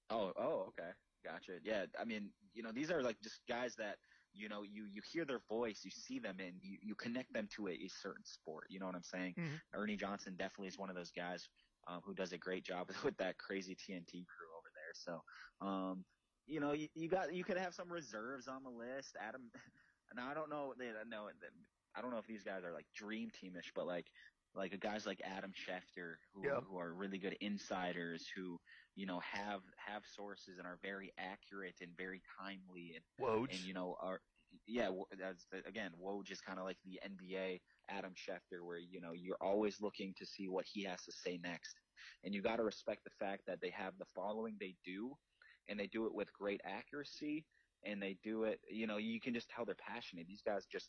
Oh, oh, okay, gotcha. Yeah, I mean, you know, these are like just guys that, you know, you, you hear their voice, you see them, and you, you connect them to a, a certain sport. You know what I'm saying? Mm-hmm. Ernie Johnson definitely is one of those guys um, who does a great job with that crazy T N T crew over there. So, um, you know, you, you got you could have some reserves on the list. Adam, now I don't know, they, no, I don't know if these guys are like dream teamish, but like like guys like Adam Schefter who yeah. who are really good insiders who, you know, have have sources and are very accurate and very timely and, Woj. and you know are yeah that's the, again Woj is kind of like the N B A Adam Schefter, where you know you're always looking to see what he has to say next, and you got to respect the fact that they have the following they do, and they do it with great accuracy, and they do it, you know, you can just tell they're passionate. These guys just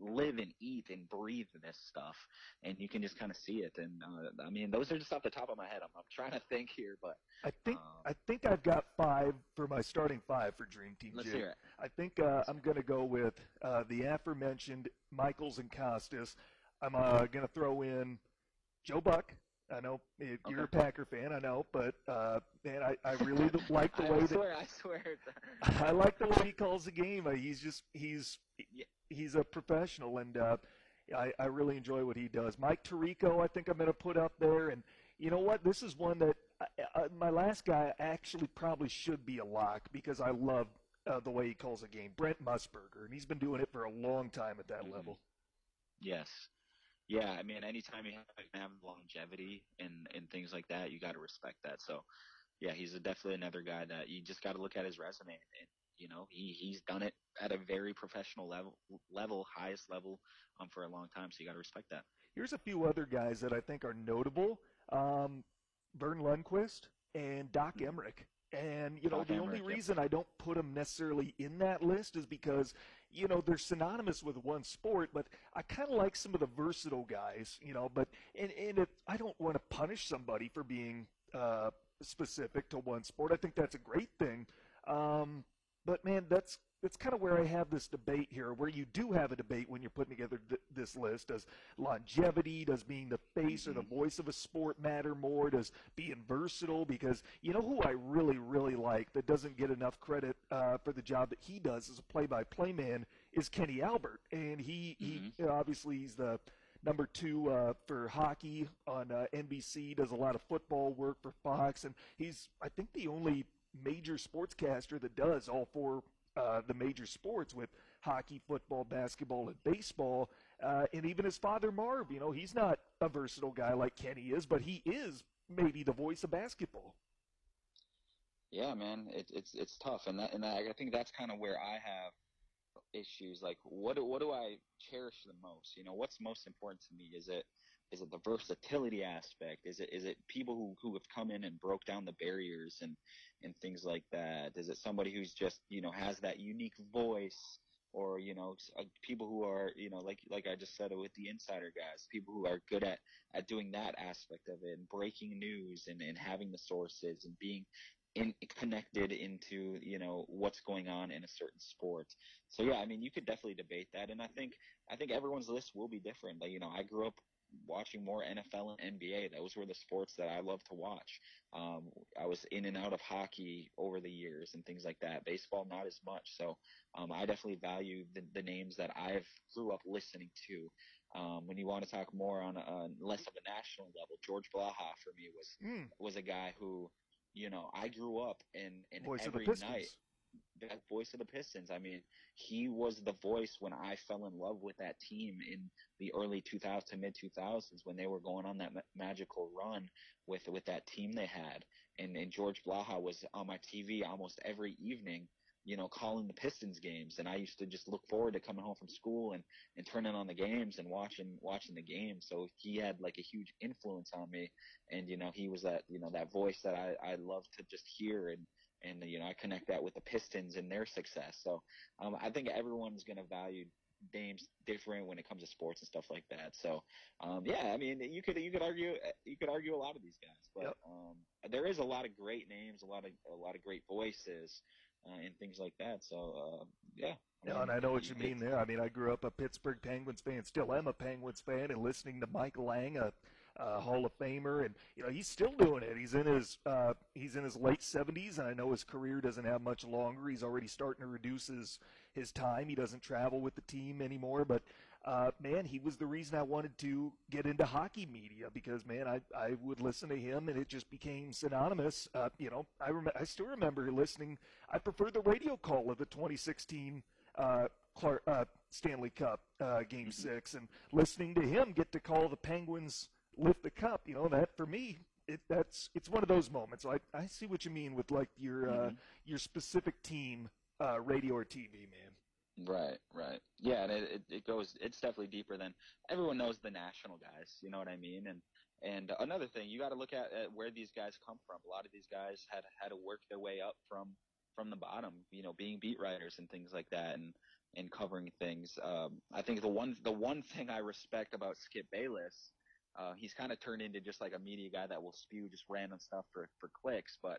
live and eat and breathe this stuff, and you can just kind of see it. And uh, I mean, those are just off the top of my head. I'm, I'm trying to think here, but I think um, I think I've got five for my starting five for Dream Team. Let's Jim. hear it. I think uh, I'm going to go with uh, the aforementioned Michaels and Costas. I'm uh, going to throw in Joe Buck. I know it, okay. You're a Packer fan, I know, but uh, man, I, I really like the way I swear, that I swear I like the way he calls the game. He's just he's. Yeah. He's a professional, and uh, I, I really enjoy what he does. Mike Tirico, I think I'm going to put up there. And you know what? This is one that I, I, my last guy actually probably should be a lock because I love uh, the way he calls a game. Brent Musburger, and he's been doing it for a long time at that mm-hmm. level. Yes. Yeah, I mean, anytime you have longevity and, and things like that, you got to respect that. So, yeah, he's a, definitely another guy that you just got to look at his resume and, you know, he, he's done it at a very professional level, level highest level um, for a long time, so you got to respect that. Here's a few other guys that I think are notable. Um, Vern Lundquist and Doc Emmerich. And, you know, Doc the Emmerich, only reason yep. I don't put them necessarily in that list is because, you know, they're synonymous with one sport, but I kind of like some of the versatile guys, you know. But and, and if I don't want to punish somebody for being uh, specific to one sport. I think that's a great thing. Um But, man, that's that's kind of where I have this debate here, where you do have a debate when you're putting together th- this list. Does longevity, does being the face or the voice of a sport matter more? Does being versatile? Because you know who I really, really like that doesn't get enough credit uh, for the job that he does as a play-by-play man is Kenny Albert. And he, mm-hmm. he obviously he's the number two uh, for hockey on uh, N B C, does a lot of football work for Fox. And he's, I think, the only – major sportscaster that does all four uh, the major sports with hockey, football, basketball, and baseball. Uh, and even his father, Marv, you know, he's not a versatile guy like Kenny is, but he is maybe the voice of basketball. Yeah, man, it, it's it's tough. And that, and that, I think that's kind of where I have issues. Like, what do, what do I cherish the most? You know, what's most important to me? Is it Is it the versatility aspect? Is it is it people who, who have come in and broke down the barriers and, and things like that? Is it somebody who's just, you know, has that unique voice, or, you know, people who are, you know, like like I just said with the insider guys, people who are good at, at doing that aspect of it and breaking news and, and having the sources and being in, connected into, you know, what's going on in a certain sport. So, yeah, I mean, you could definitely debate that. And I think I think everyone's list will be different. Like, you know, I grew up watching more N F L and N B A. Those were the sports that I loved to watch. Um, I was in and out of hockey over the years and things like that. Baseball, not as much. So um, I definitely value the, the names that I've grew up listening to. Um, when you want to talk more on a, less of a national level, George Blaha for me was mm. was a guy who, you know, I grew up in, in Voice every of the night. That voice of the Pistons. I mean, he was the voice when I fell in love with that team in the early two thousands to mid two thousands when they were going on that ma- magical run with with that team they had. And, and George Blaha was on my T V almost every evening you know, calling the Pistons games, and I used to just look forward to coming home from school and, and turning on the games and watching watching the games. So he had like a huge influence on me, and you know, he was that, you know, that voice that I I love to just hear, and and you know, I connect that with the Pistons and their success. So um, I think everyone's going to value names different when it comes to sports and stuff like that. So um, yeah, I mean, you could you could argue you could argue a lot of these guys, but yep. um, there is a lot of great names, a lot of a lot of great voices. Uh, and things like that. So, uh, yeah. No, and I know what you mean there. I mean, I grew up a Pittsburgh Penguins fan, still am a Penguins fan, and listening to Mike Lang, a, a Hall of Famer, and you know, he's still doing it. He's in his uh, he's in his late seventies, and I know his career doesn't have much longer. He's already starting to reduce his, his time. He doesn't travel with the team anymore, but uh, man, he was the reason I wanted to get into hockey media, because man, I I would listen to him, and it just became synonymous. Uh, you know, I rem- I still remember listening. I prefer the radio call of the twenty sixteen. Uh, Clark, uh, Stanley Cup uh, Game Six, and listening to him get to call the Penguins lift the cup, you know, that for me, it, that's it's one of those moments. I I see what you mean with like your uh, mm-hmm. your specific team, uh, radio or T V, man. Right, right, yeah, and it, it goes. It's definitely deeper than everyone knows the national guys. You know what I mean? And and another thing, you got to look at, at where these guys come from. A lot of these guys had had to work their way up from. from the bottom, you know, being beat writers and things like that, and, and covering things. Um, I think the one the one thing I respect about Skip Bayless, uh, he's kind of turned into just like a media guy that will spew just random stuff for, for clicks. But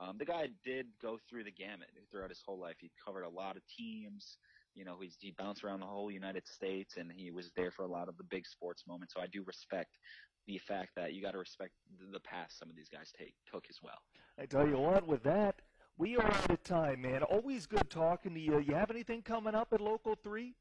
um, the guy did go through the gamut throughout his whole life. He covered a lot of teams. You know, he's, he bounced around the whole United States, and he was there for a lot of the big sports moments. So I do respect the fact that you got to respect the path some of these guys take took as well. I tell you what, with that, we are out of time, man. Always good talking to you. You have anything coming up at Local three?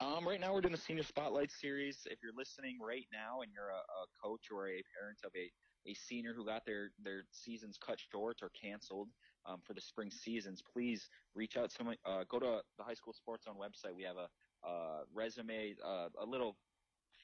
Um, right now we're doing a Senior Spotlight Series. If you're listening right now and you're a, a coach or a parent of a, a senior who got their, their seasons cut short or canceled um, for the spring seasons, please reach out to me. Uh, go to the High School Sports Zone website. We have a, a resume, uh, a little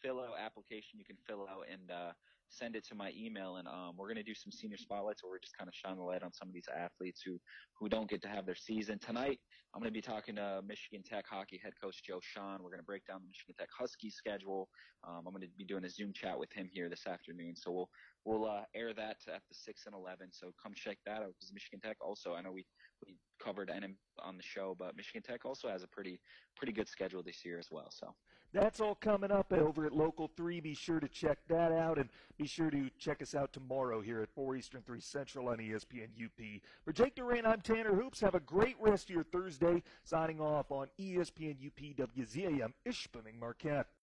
fill-out application you can fill out, and uh, – send it to my email, and um, we're going to do some senior spotlights where we're just kind of shine the light on some of these athletes who, who don't get to have their season. Tonight, I'm going to be talking to Michigan Tech hockey head coach Joe Sean. We're going to break down the Michigan Tech Huskies schedule. Um, I'm going to be doing a Zoom chat with him here this afternoon, so we'll we'll uh, air that at the six and eleven, so come check that out, because Michigan Tech also, I know we, we covered N M on the show, but Michigan Tech also has a pretty pretty good schedule this year as well, so. That's all coming up over at Local three. Be sure to check that out, and be sure to check us out tomorrow here at four Eastern, three Central on E S P N U P. For Jake Duran, I'm Tanner Hoops. Have a great rest of your Thursday. Signing off on E S P N U P W Z A M Ishpeming Marquette.